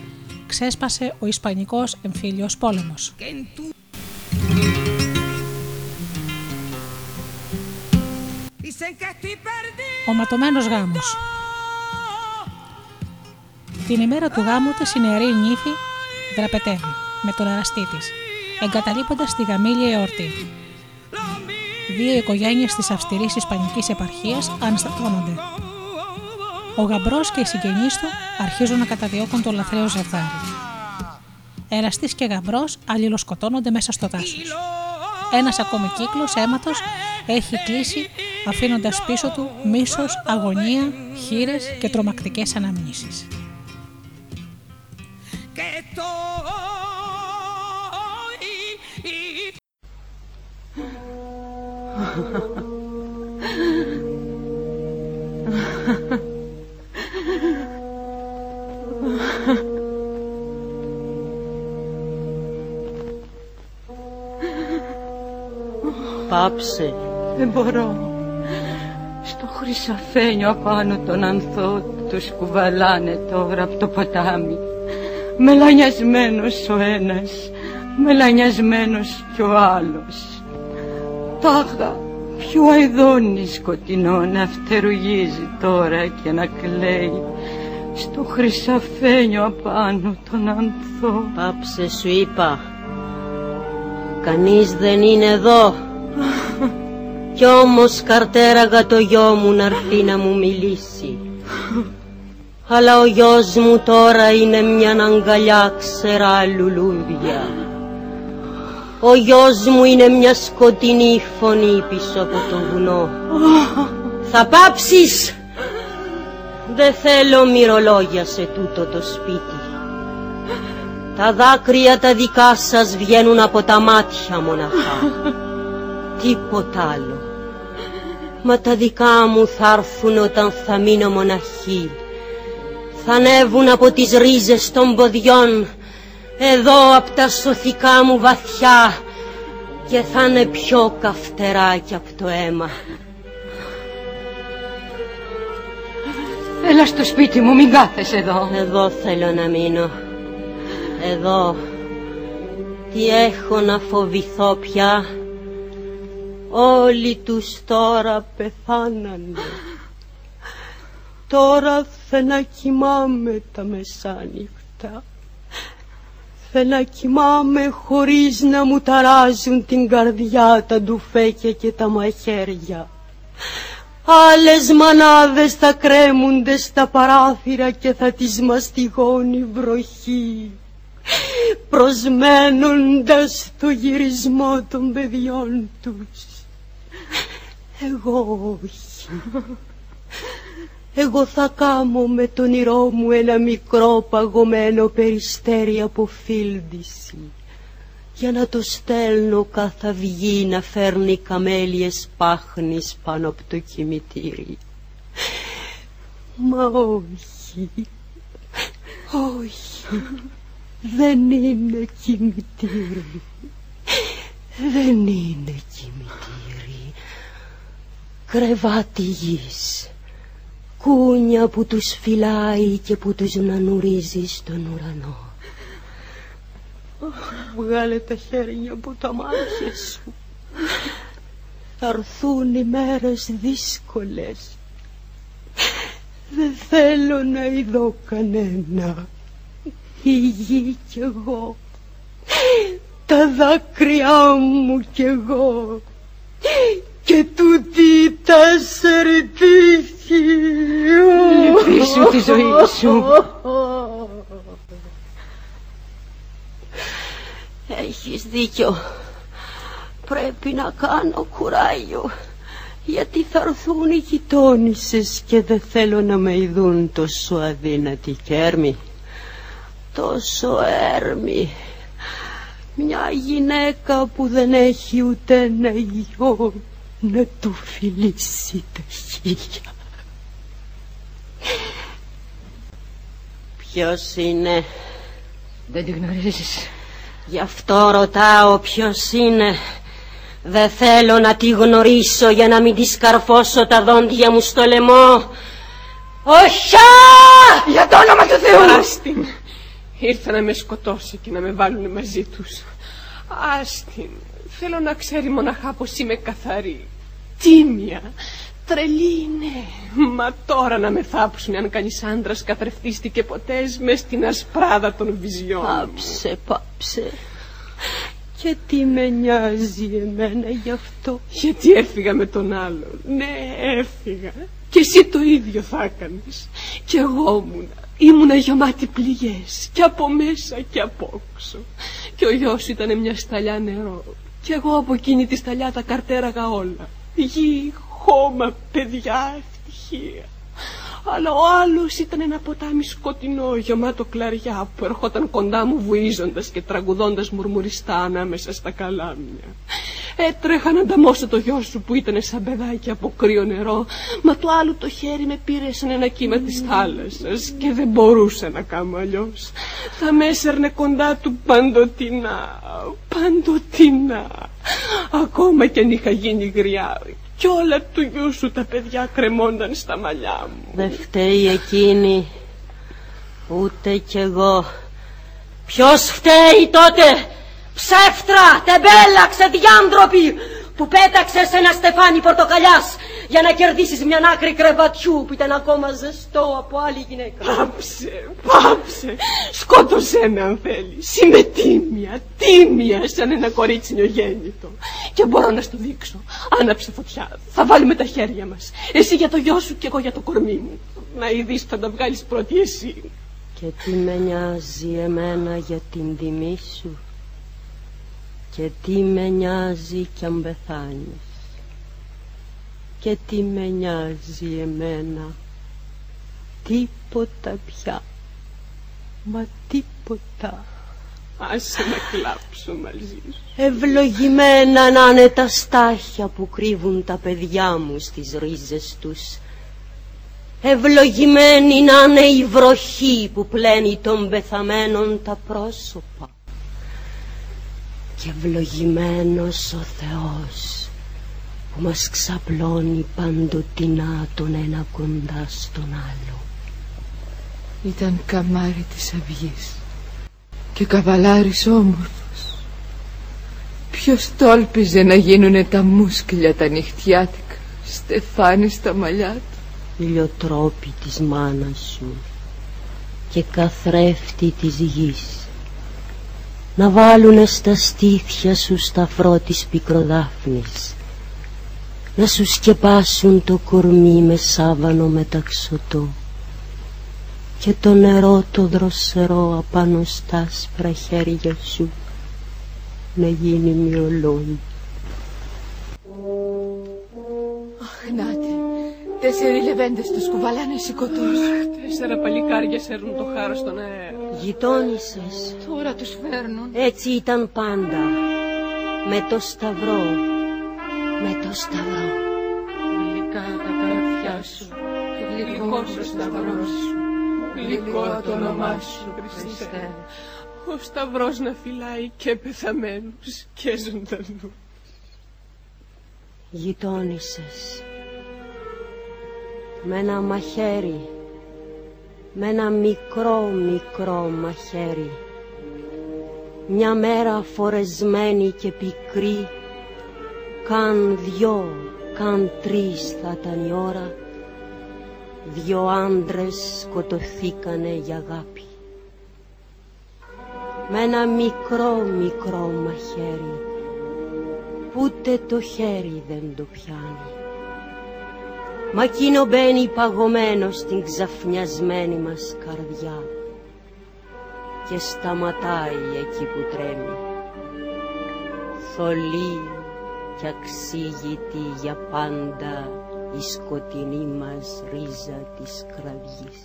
ξέσπασε ο Ισπανικός εμφύλιος πόλεμος. Ο ματωμένος γάμος. Την ημέρα του γάμου της η νεαρή νύφη δραπετεύει με τον εραστή της, εγκαταλείποντας τη γαμήλια εορτή. Δύο οικογένειες της αυστηρής ισπανικής επαρχίας αναστατώνονται. Ο γαμπρός και οι συγγενείς του αρχίζουν να καταδιώκουν το λαθραίο ζευγάρι. Εραστής και γαμπρός αλληλοσκοτώνονται μέσα στο δάσος. Ένας ακόμη κύκλος αίματος έχει κλείσει, αφήνοντας πίσω του μίσος, αγωνία, χήρες και τρομακτικές αναμνήσεις. Πάψε. Δεν μπορώ. Στο χρυσαφένιο απάνω τον ανθό τους κουβαλάνε τώρα από το ποτάμι. Μελανιασμένος ο ένας, μελανιασμένος κι ο άλλος. Τάχα, ποιο αηδόνι σκοτεινό να φτερουγίζει τώρα και να κλαίει στο χρυσαφένιο απάνω τον ανθό. Πάψε, σου είπα, κανείς δεν είναι εδώ. Κι όμως καρτέραγα το γιο μου να έρθει να μου μιλήσει. Αλλά ο γιος μου τώρα είναι μια αγκαλιά ξερά λουλούδια. Ο γιος μου είναι μια σκοτεινή φωνή πίσω από το βουνό. Θα πάψεις! Δεν θέλω μυρολόγια σε τούτο το σπίτι. Τα δάκρυα τα δικά σας βγαίνουν από τα μάτια μοναχά. Τίποτα άλλο. Μα τα δικά μου θα έρθουν όταν θα μείνω μοναχή. Θα ανέβουν από τις ρίζες των ποδιών, εδώ απ' τα σωθικά μου βαθιά, και θα είναι πιο καυτερά κι απ' το αίμα. Έλα στο σπίτι μου, μην κάθεσαι εδώ. Εδώ θέλω να μείνω. Εδώ. Τι έχω να φοβηθώ πια. Όλοι τους τώρα πεθάνανε. Τώρα θε να κοιμάμαι τα μεσάνυχτα. Θε να κοιμάμαι χωρίς να μου ταράζουν την καρδιά τα ντουφέκια και τα μαχαίρια. Άλλες μανάδες θα κρέμουνται στα παράθυρα και θα τις μαστιγώνει βροχή, προσμένοντας το γυρισμό των παιδιών τους. Εγώ όχι. Εγώ θα κάμω με τον όνειρό μου ένα μικρό παγωμένο περιστέρι από φίλντιση, για να το στέλνω κάθε αυγή να φέρνει καμέλιες πάχνης πάνω από το κημητήρι. Μα όχι, όχι, δεν είναι κημητήρι, δεν είναι κημητήρι, κρεβάτι γης. Κούνια που τους φυλάει και που τους νανουρίζει στον ουρανό. Βγάλε τα χέρια από τα μάτια σου. Θα έρθουν οι μέρες δύσκολες. Δεν θέλω να ειδώ κανένα. Η γη κι εγώ. Τα δάκρυά μου κι εγώ. Και τούτη τα σερτήθη. Λυπήσου τη ζωή σου. Έχεις δίκιο. Πρέπει να κάνω κουράγιο, γιατί θα έρθουν οι γειτόνισσες και δεν θέλω να με ειδούν τόσο αδύνατη και έρμη. Τόσο έρμη. Μια γυναίκα που δεν έχει ούτε ένα γιο να του φιλήσει τα χέρια. Ποιος είναι? Δεν τη γνωρίζεις. Γι' αυτό ρωτάω ποιος είναι. Δεν θέλω να τη γνωρίσω για να μην τη σκαρφώσω τα δόντια μου στο λαιμό. Οχιά! Για το όνομα του Θεού! Ας την. Ήρθε να με σκοτώσει και να με βάλουν μαζί τους. Ας την, θέλω να ξέρει μοναχά πως είμαι καθαρή. Τίμια, τρελή είναι. Μα τώρα να με θάψουν αν κανείς άντρας καθρεφτίστηκε ποτέ μες στην ασπράδα των βυζιών. Πάψε, πάψε. Και τι με νοιάζει εμένα γι' αυτό. Γιατί έφυγα με τον άλλον. Ναι, έφυγα. Και εσύ το ίδιο θα έκανες. Κι εγώ ήμουνα. Ήμουνα γεμάτη πληγές. Κι από μέσα κι από όξω. Κι ο γιος ήταν μια σταλιά νερό. Κι εγώ από εκείνη τη σταλιά τα καρτέραγα όλα. Γη, χώμα, παιδιά, ευτυχία. Αλλά ο άλλος ήταν ένα ποτάμι σκοτεινό, γεμάτο κλαριά, που ερχόταν κοντά μου βουίζοντας και τραγουδώντας μουρμουριστά ανάμεσα στα καλάμια. Έτρεχα να ανταμώσω το γιο σου που ήταν σαν παιδάκι από κρύο νερό, μα το άλλο το χέρι με πήρε σαν ένα κύμα της θάλασσας και δεν μπορούσα να κάνω αλλιώς. Θα με έσαιρνε κοντά του παντοτινά, παντοτινά, ακόμα κι αν είχα γίνει γριά. Κι όλα του γιού σου τα παιδιά κρεμόνταν στα μαλλιά μου. Δε φταίει εκείνη, ούτε κι εγώ. Ποιος φταίει τότε, ψεύτρα, τεμπέλα, ξεδιάντροπη, που πέταξες ένα στεφάνι πορτοκαλιάς για να κερδίσεις μια άκρη κρεβατιού που ήταν ακόμα ζεστό από άλλη γυναίκα. Πάψε, πάψε, σκότωσέ με αν θέλεις. Είμαι τίμια, τίμια σαν ένα κορίτσινιο γέννητο. Και μπορώ να σου το δείξω. Άναψε φωτιά, θα βάλουμε τα χέρια μας. Εσύ για το γιο σου και εγώ για το κορμί μου. Να ειδείς θα τα βγάλεις πρώτη εσύ. Και τι με νοιάζει εμένα για την τιμή σου. Και τι με νοιάζει κι αν πεθάνεις. Και τι με νοιάζει εμένα. Τίποτα πια. Μα τίποτα. Άσε να κλάψω μαζί σου. Ευλογημένα να είναι τα στάχια που κρύβουν τα παιδιά μου στις ρίζες τους. Ευλογημένη να είναι η βροχή που πλένει των πεθαμένων τα πρόσωπα. Και ευλογημένος ο Θεός που μας ξαπλώνει παντοτινά τον ένα κοντά στον άλλο. Ήταν καμάρι της αυγής και καβαλάρης όμορφος. Ποιος τόλπιζε να γίνουνε τα μούσκυλια τα νυχτιάτικα στεφάνι στα μαλλιά του. Ηλιοτρόπη της μάνας σου και καθρέφτη της γης. Να βάλουνε στα στήθια σου σταυρό της πικροδάφνης. Να σου σκεπάσουν το κορμί με σάβανο μεταξωτό και το νερό το δροσερό απάνω στα άσπρα χέρια σου να γίνει μυολόνι. Αχ, νάτε, τέσσερι λεβέντες τους κουβαλάνε σηκωτούς. Τέσσερα παλικάρια σέρνουν το χάρο στον αέρα. Γειτόνισσες. Τώρα τους φέρνουν. Έτσι ήταν πάντα. Με το σταυρό. Με το σταυρό. Γλυκά τα καραφιά σου. Γλυκός ο σταυρός σου. Γλυκό το όνομά σου, Χριστέ. Ο σταυρός να φυλάει και πεθαμένους και ζωντανούς. Γειτόνισσες. Με ένα μαχαίρι. Με ένα μικρό μικρό μαχαίρι. Μια μέρα φορεσμένη και πικρή. Καν δυο, καν τρεις θα ήταν η ώρα. Δυο άντρες σκοτωθήκανε για αγάπη. Με ένα μικρό μικρό μαχαίρι. Ούτε το χέρι δεν το πιάνει. Μα εκείνο μπαίνει παγωμένο στην ξαφνιασμένη μας καρδιά και σταματάει εκεί που τρέμει. Θολή κι αξίγητη για πάντα η σκοτεινή μας ρίζα της κραυγής.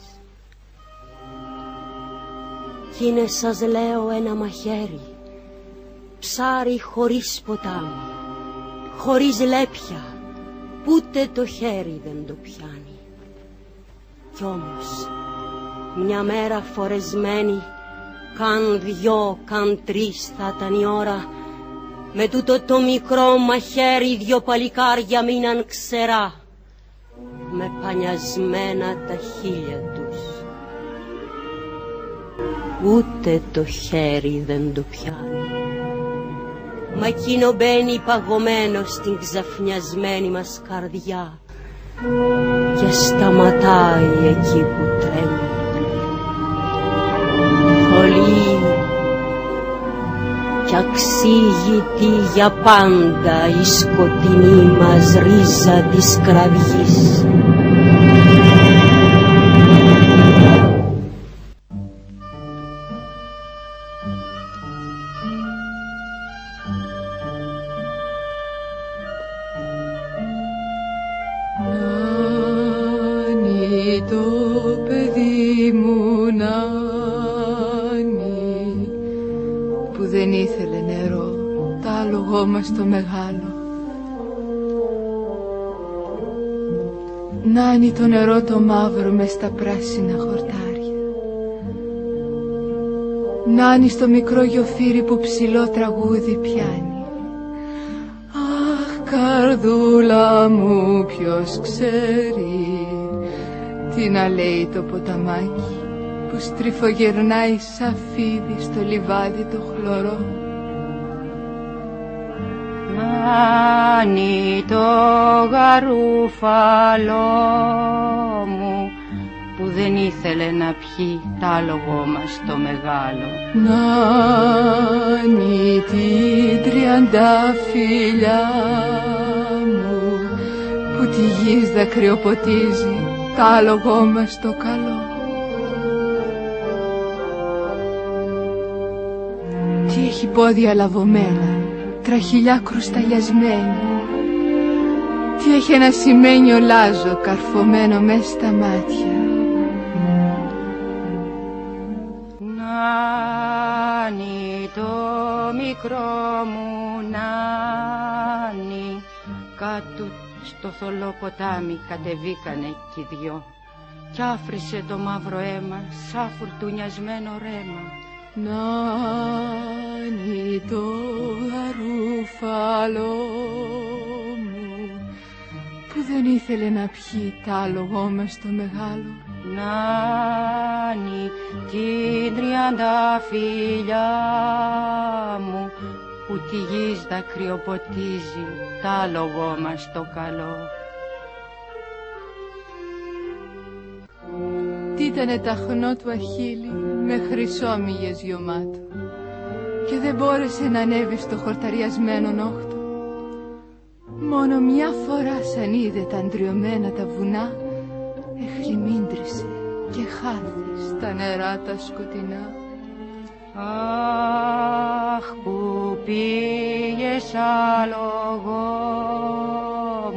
Κι είναι σας λέω ένα μαχαίρι, ψάρι χωρίς ποτάμι, χωρίς λέπια. Ούτε το χέρι δεν το πιάνει. Κι όμως, μια μέρα φορεσμένη, καν δυο, καν τρεις θα ήταν η ώρα, με τούτο το μικρό μαχαίρι δυο παλικάρια μείναν ξερά, με πανιασμένα τα χείλια τους. ούτε το χέρι δεν το πιάνει. Μα εκείνο μπαίνει παγωμένο στην ξαφνιασμένη μας καρδιά και σταματάει εκεί που τρέμει. Θολή κι αξίγητη για πάντα η σκοτεινή μας ρίζα της κραυγής. Στο μεγάλο Νάνι το νερό το μαύρο μες στα πράσινα χορτάρια, Νάνι στο μικρό γιοφύρι που ψηλό τραγούδι πιάνει. Αχ καρδούλα μου ποιος ξέρει τι να λέει το ποταμάκι που στριφογερνάει σαν φίδι στο λιβάδι το χλωρό. Νάνι το γαρούφαλό μου που δεν ήθελε να πιει τ' άλογο μας το μεγάλο. Νάνι την τριαντάφυλλιά μου που τη γης δακρυοποτίζει τ' άλογο μας το καλό. Τι έχει πόδια λαβωμένα, τραχυλιά κρουσταλιασμένη, τι έχει ένα σημαίνιο λάζο καρφωμένο μες στα μάτια. Νάνι το μικρό μου Νάνι, κάτω στο θολό ποτάμι κατεβήκανε κι οι δυο κι άφρισε το μαύρο αίμα σαν φουρτουνιασμένο ρέμα. Νάνι το γαρούφαλό μου που δεν ήθελε να πιει τ' άλογο μες το μεγάλο. Νάνι την τριαντάφυλλιά μου που τη γης δακρυοποτίζει τ' άλογο μας το καλό. Τι ήτανε ταχνό του Αχίλη με χρυσόμυγες γιωμάτου και δεν μπόρεσε να ανέβει στο χορταριασμένο νόχτο. Μόνο μια φορά σαν είδε τα αντριωμένα τα βουνά, εχλιμίντρισε και χάθηκε στα νερά τα σκοτεινά. Αχ που πήγες άλογο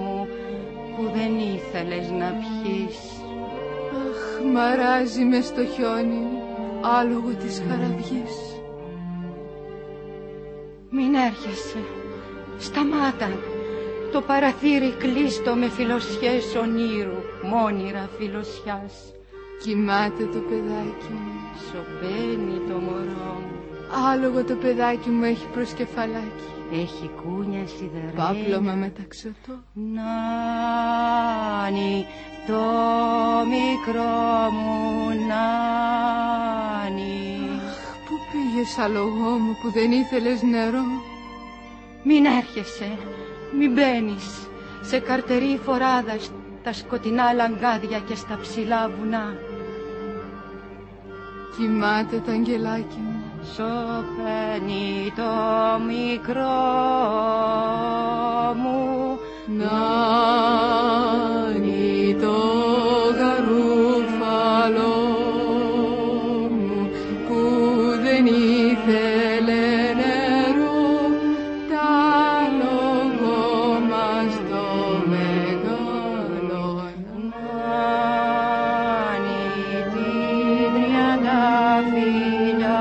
μου που δεν ήθελες να πιείς. Μαράζει μες στο χιόνι άλογο της χαραυγής. Μην έρχεσαι, σταμάτα, το παραθύρι κλείστο με φιλοσιές ονείρου, μόνιρα φιλοσιάς. Κοιμάται το παιδάκι μου, σωπαίνει το μωρό μου, άλογο το παιδάκι μου έχει προσκεφαλάκι, έχει κούνια σιδερένια, πάπλωμα μεταξωτό. Νάνι το μικρό μου Νάνι, αχ, πού πήγες αλογό μου που δεν ήθελες νερό. Μην έρχεσαι, μην μπαίνεις, σε καρτερή φοράδα στα σκοτεινά λαγκάδια και στα ψηλά βουνά. Κοιμάται το αγγελάκι μου, σωπαίνει το μικρό μου Νάνι το γαρούφαλό μου που δεν ήθελε νερό τ' άλογο μας το μεγάλο. Νάνι την τριαντάφυλλιά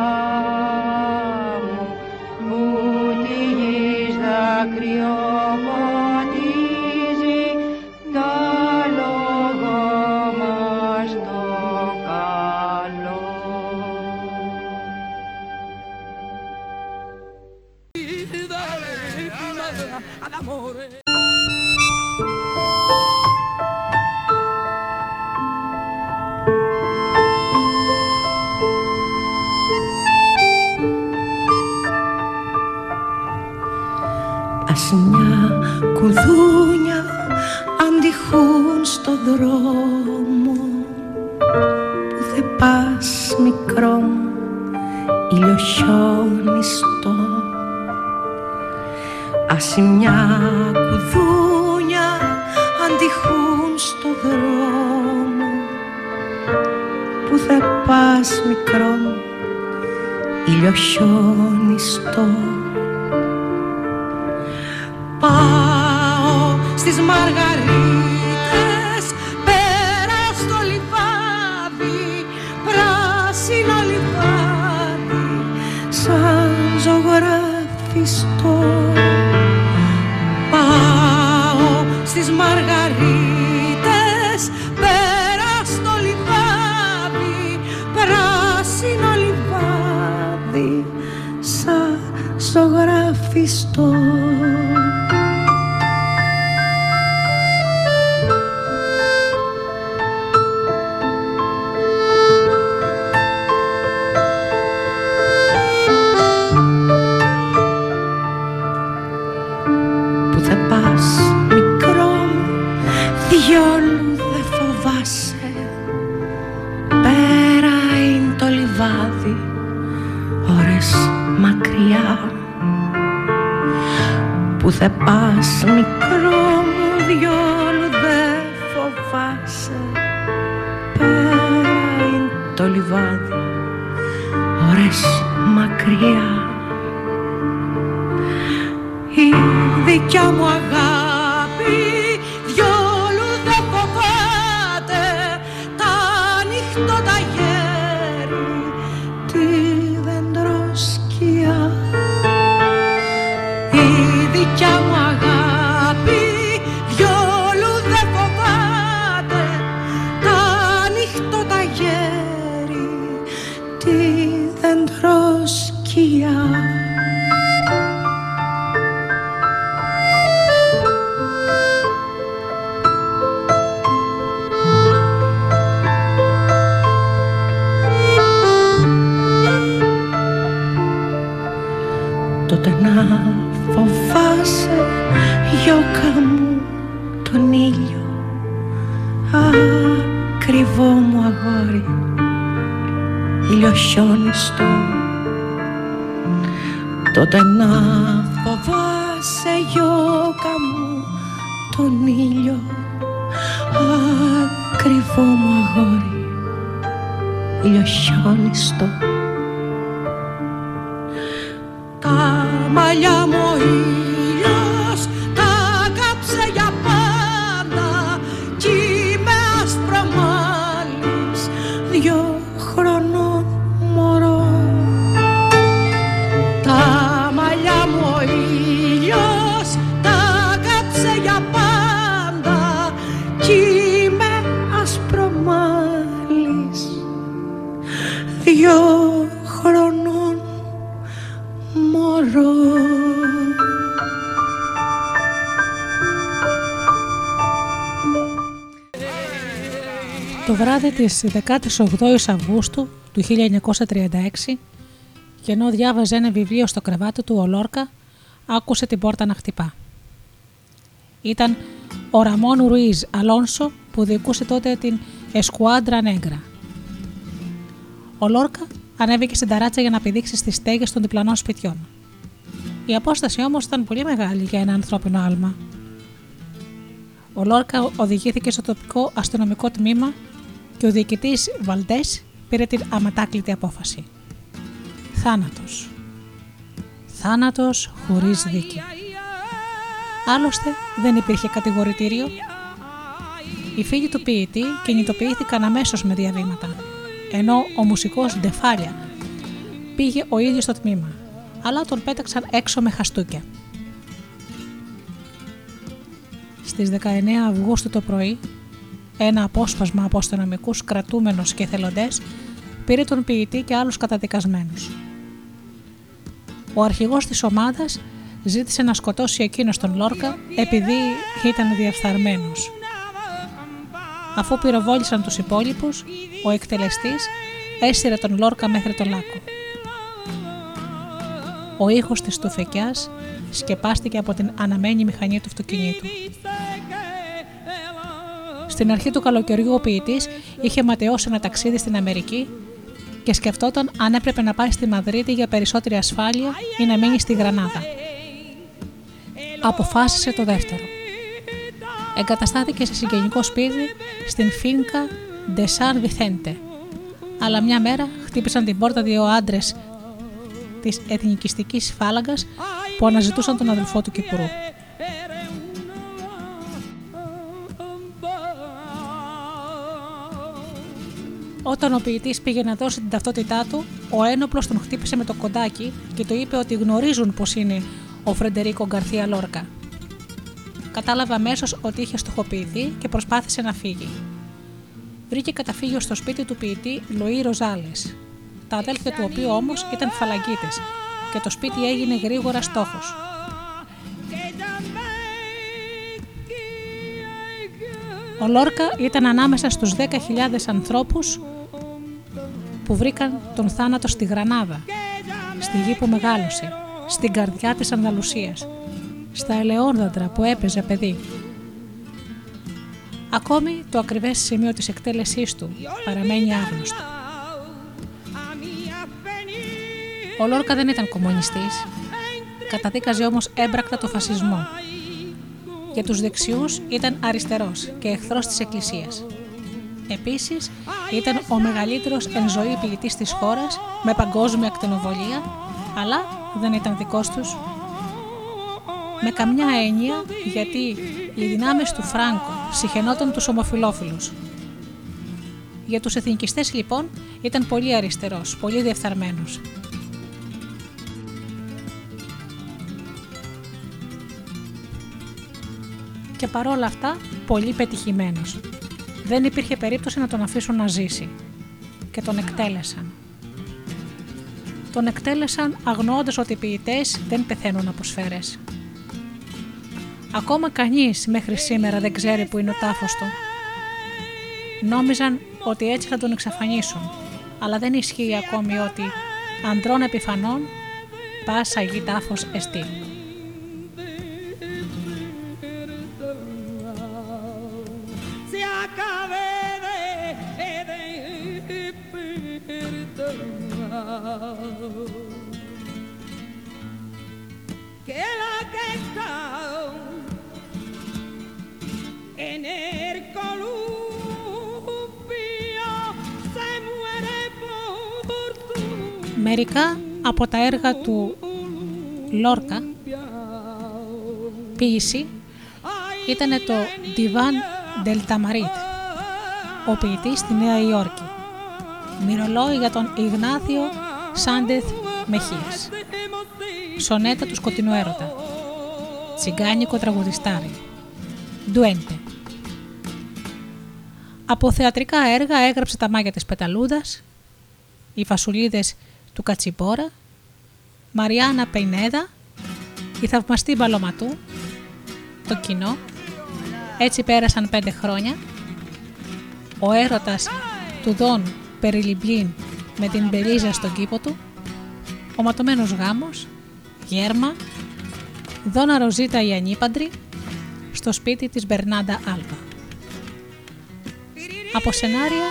Πράσινα κουδούνια αντιχούν στο δρόμο που δε πας μικρό ηλιοχιόνιστο. Ασημιά κουδούνια αντιχούν στο δρόμο που δε πας μικρό ηλιοχιόνιστο. Πάω στις μαργαρίτες πέρα στο λιβάδι, πράσινο λιβάδι σαν ζωγραφιστό. Πάω στις μαργαρίτες πέρα στο λιβάδι, πράσινο λιβάδι σαν ζωγραφιστό. Που θα πας μικρό μου διόλου δε φοβάσαι, πέρα είναι το λιβάδι ώρες μακριά. Η δικιά μου αγάπη διόλου δε φοβάται τα ανοιχτό τα γέρι τη δεντροσκιά. Κι μου αγάπη διόλου δε φοβάται τα ανοιχτό τα γέρι τη δεντροσκιά. Τότε να φοβάσαι, γιώκα μου, τον ήλιο, ακριβό μου αγόρι, ηλιοχιόνιστο. Τότε να φοβάσαι, γιώκα μου, τον ήλιο, ακριβό μου αγόρι, ηλιοχιόνιστο. Τα μαλλιά μου ο ήλιος τα κάψε για πάντα κι είμαι ασπρομάλης δυο χρονών μωρό. Τα μαλλιά μου ο ήλιος τα κάψε για πάντα κι είμαι ασπρομάλης δυο χρονών μωρό. Το βράδυ της δέκατης όγδοης Αυγούστου του χίλια εννιακόσια τριάντα έξι, και ενώ διάβαζε ένα βιβλίο στο κρεβάτι του ο Λόρκα, άκουσε την πόρτα να χτυπά. Ήταν ο Ραμόν Ρουίζ Αλόνσο που διοικούσε τότε την Εσκουάντρα Νέγκρα. Ο Λόρκα ανέβηκε στην ταράτσα για να πηδήξει στις στέγες των διπλανών σπιτιών. Η απόσταση όμως ήταν πολύ μεγάλη για ένα ανθρώπινο άλμα. Ο Λόρκα οδηγήθηκε στο τοπικό αστυνομικό τμήμα και ο διοικητής Βαλτές πήρε την αμετάκλητη απόφαση. Θάνατος. Θάνατος χωρίς δίκη. Άλλωστε δεν υπήρχε κατηγορητήριο. Οι φίλοι του ποιητή κινητοποιήθηκαν αμέσως με διαβήματα, ενώ ο μουσικός Ντε Φάλια πήγε ο ίδιος στο τμήμα, αλλά τον πέταξαν έξω με χαστούκια. Στις δεκαεννέα Αυγούστου το πρωί, ένα απόσπασμα από αστυνομικούς, κρατούμενους και εθελοντές πήρε τον ποιητή και άλλους καταδικασμένους. Ο αρχηγός της ομάδας ζήτησε να σκοτώσει εκείνος τον Λόρκα επειδή ήταν διεφθαρμένος. Αφού πυροβόλησαν τους υπόλοιπους, ο εκτελεστής έσυρε τον Λόρκα μέχρι το λάκκο. ο ήχος της τουφεκιάς σκεπάστηκε από την αναμένη μηχανή του αυτοκινήτου. Στην αρχή του καλοκαιριού ο ποιητής είχε ματαιώσει ένα ταξίδι στην Αμερική και σκεφτόταν αν έπρεπε να πάει στη Μαδρίτη για περισσότερη ασφάλεια ή να μείνει στη Γρανάδα. Αποφάσισε το δεύτερο. Εγκαταστάθηκε σε συγγενικό σπίτι στην Φίνκα Ντεσάν Βιθέντε. Αλλά μια μέρα χτύπησαν την πόρτα δύο άντρες της εθνικιστικής φάλαγγας που αναζητούσαν τον αδελφό του Κυπουρού. Όταν ο ποιητής πήγε να δώσει την ταυτότητά του, ο ένοπλος τον χτύπησε με το κοντάκι και του είπε ότι γνωρίζουν πως είναι ο Φρεντερίκο Γκαρθία Λόρκα. Κατάλαβε αμέσως ότι είχε στοχοποιηθεί και προσπάθησε να φύγει. Βρήκε καταφύγιο στο σπίτι του ποιητή Λουί Ροζάλες, τα αδέλφια του οποίου όμως ήταν φαλαγγίτες και το σπίτι έγινε γρήγορα στόχος. Ο Λόρκα ήταν ανάμεσα στους δέκα χιλιάδες ανθρώπους που βρήκαν τον θάνατο στη Γρανάδα, στη γη που μεγάλωσε, στην καρδιά της Ανδαλουσίας, στα ελαιόδαντρα που έπαιζε παιδί. Ακόμη το ακριβές σημείο της εκτέλεσής του παραμένει άγνωστο. Ο Λόρκα δεν ήταν κομμουνιστής, καταδίκαζε όμως έμπρακτα το φασισμό. Για τους δεξιούς ήταν αριστερός και εχθρός της Εκκλησίας. Επίσης ήταν ο μεγαλύτερος εν ζωή ποιητής της χώρας με παγκόσμια ακτινοβολία, αλλά δεν ήταν δικός τους. Με καμιά έννοια, γιατί οι δυνάμεις του Φράγκο συχαινόταν τους ομοφυλόφιλους. Για τους εθνικιστές λοιπόν ήταν πολύ αριστερός, πολύ διεφθαρμένος. Και παρόλα αυτά πολύ πετυχημένος. Δεν υπήρχε περίπτωση να τον αφήσουν να ζήσει. Και τον εκτέλεσαν. Τον εκτέλεσαν αγνοώντας ότι οι ποιητές δεν πεθαίνουν από σφαίρες. Ακόμα κανείς μέχρι σήμερα δεν ξέρει που είναι ο τάφος του. Νόμιζαν ότι έτσι θα τον εξαφανίσουν, αλλά δεν ισχύει ακόμη ότι «ανδρών επιφανών, πάσα γη τάφος εστί». Μερικά από τα έργα του Λόρκα, ποίηση, ήταν το «Divan del Tamarit», ο ποιητής στη Νέα Υόρκη, μυρολόι για τον Ιγνάθιο Σάντεθ Μεχίας, σονέτα του σκοτεινού έρωτα, τσιγκάνικο τραγουδιστάρι, ντουέντε. Από θεατρικά έργα έγραψε τα μάγια της Πεταλούδας, οι φασουλίδες του Κατσιμπόρα, Μαριάννα Πεϊνέδα, η θαυμαστή Μπαλωματού, το κοινό, έτσι πέρασαν πέντε χρόνια, ο έρωτας του Δον Περιλιμπλίν με την Μπελίζα στον κήπο του, ο ματωμένος γάμος, γέρμα, Δόνα Ροζίτα η ανήπαντρη, στο σπίτι της Μπερνάντα Άλβα. Από σενάρια,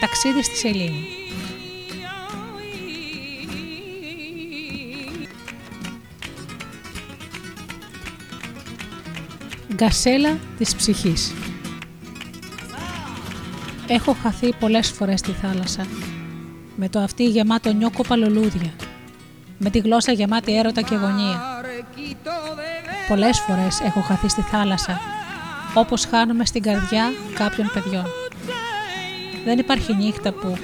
ταξίδι στη Σελήνη. Γκασέλα της ψυχής. Έχω χαθεί πολλές φορές στη θάλασσα, με το αυτί γεμάτο νιόκοπα λουλούδια, με τη γλώσσα γεμάτη έρωτα και αγωνία. Πολλές φορές έχω χαθεί στη θάλασσα, όπως χάνομαι στην καρδιά κάποιων παιδιών. Δεν υπάρχει νύχτα που,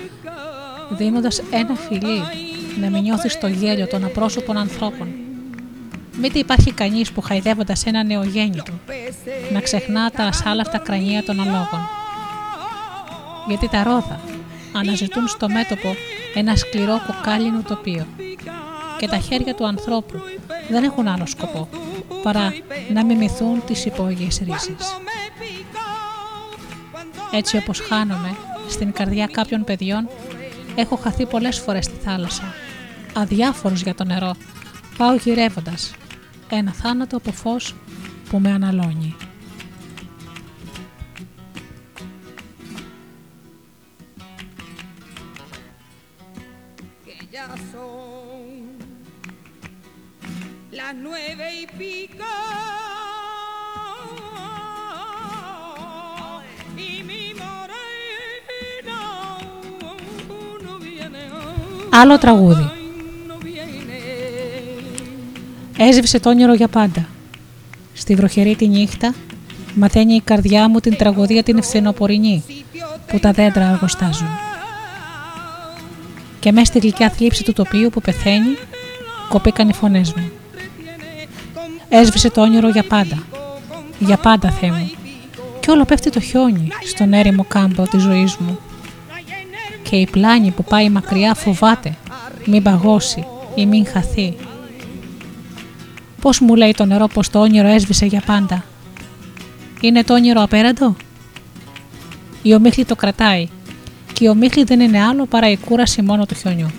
δίνοντας ένα φιλί, να μην νιώθεις το γέλιο των απρόσωπων ανθρώπων. Μήτε υπάρχει κανείς που χαϊδεύοντας ένα νεογέννητο να ξεχνά τα ασάλαφτα κρανία των αλόγων. Γιατί τα ρόδα αναζητούν στο μέτωπο ένα σκληρό κοκάλινο τοπίο και τα χέρια του ανθρώπου δεν έχουν άλλο σκοπό παρά να μιμηθούν τις υπόγειες ρίζες. Έτσι όπως χάνομαι στην καρδιά κάποιων παιδιών, έχω χαθεί πολλές φορές στη θάλασσα, αδιάφορος για το νερό. Πάω γυρεύοντας. Ένα θάνατο από φως που με αναλώνει. Las nueve y pico y mi moreno Άλλο τραγούδι. Έζηψε το όνειρο για πάντα. Στη βροχερή τη νύχτα μαθαίνει η καρδιά μου την τραγωδία την φθινοπορεινή που τα δέντρα αγοστάζουν. Και μέσα στη γλυκιά θλίψη του τοπίου που πεθαίνει κοπήκαν οι φωνές μου. Έσβησε το όνειρο για πάντα. Για πάντα, Θεέ μου. Κι όλο πέφτει το χιόνι στον έρημο κάμπο της ζωής μου. Και η πλάνη που πάει μακριά φοβάται, μην παγώσει ή μην χαθεί. Πώς μου λέει το νερό πως το όνειρο έσβησε για πάντα. Είναι το όνειρο απέραντο. Η ομίχλη το κρατάει. Και η ομίχλη δεν είναι άλλο παρά η κούραση μόνο του χιονιού.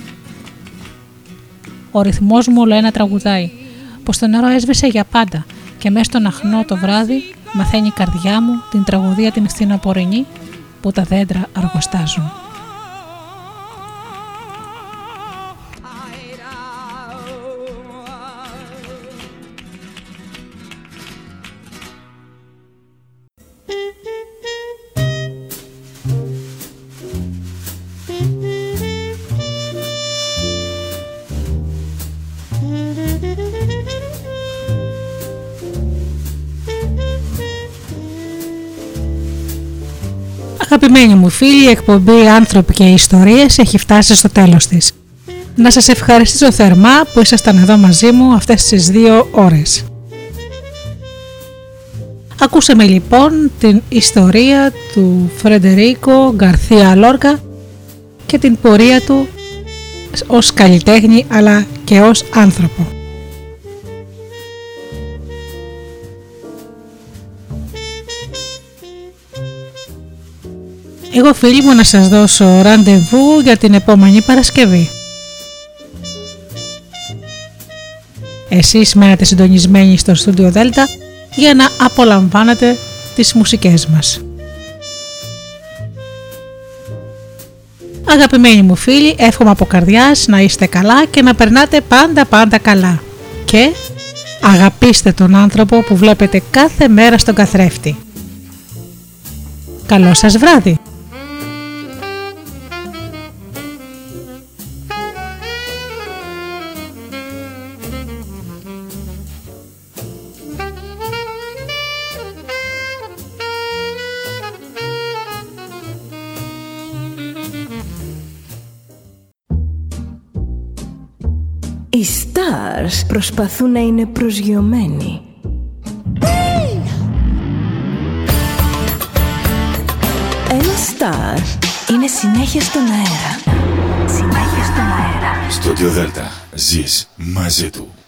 Ο ρυθμός μου όλο ένα τραγουδάει. Πως το νερό έσβησε για πάντα και μέσα στον αχνό το βράδυ μαθαίνει η καρδιά μου την τραγωδία την φθινοπορεινή που τα δέντρα αργοστάζουν. Αγαπημένοι μου φίλοι, η εκπομπή «Άνθρωποι και Ιστορίες» έχει φτάσει στο τέλος της. Να σας ευχαριστήσω θερμά που ήσασταν εδώ μαζί μου αυτές τις δύο ώρες. Ακούσαμε λοιπόν την ιστορία του Φεντερίκο Γκαρθία Λόρκα και την πορεία του ως καλλιτέχνη αλλά και ως άνθρωπο. Εγώ φίλοι μου να σας δώσω ραντεβού για την επόμενη Παρασκευή. Εσείς μένετε συντονισμένοι στο Studio Delta για να απολαμβάνετε τις μουσικές μας. Αγαπημένοι μου φίλοι, εύχομαι από καρδιάς να είστε καλά και να περνάτε πάντα πάντα καλά. Και αγαπήστε τον άνθρωπο που βλέπετε κάθε μέρα στον καθρέφτη. Καλό σας βράδυ! Οι stars προσπαθούν να είναι προσγειωμένοι. Hey! Ένα star είναι συνέχεια στον αέρα. Συνέχεια στον αέρα. Studio Delta. Ζεις μαζί του.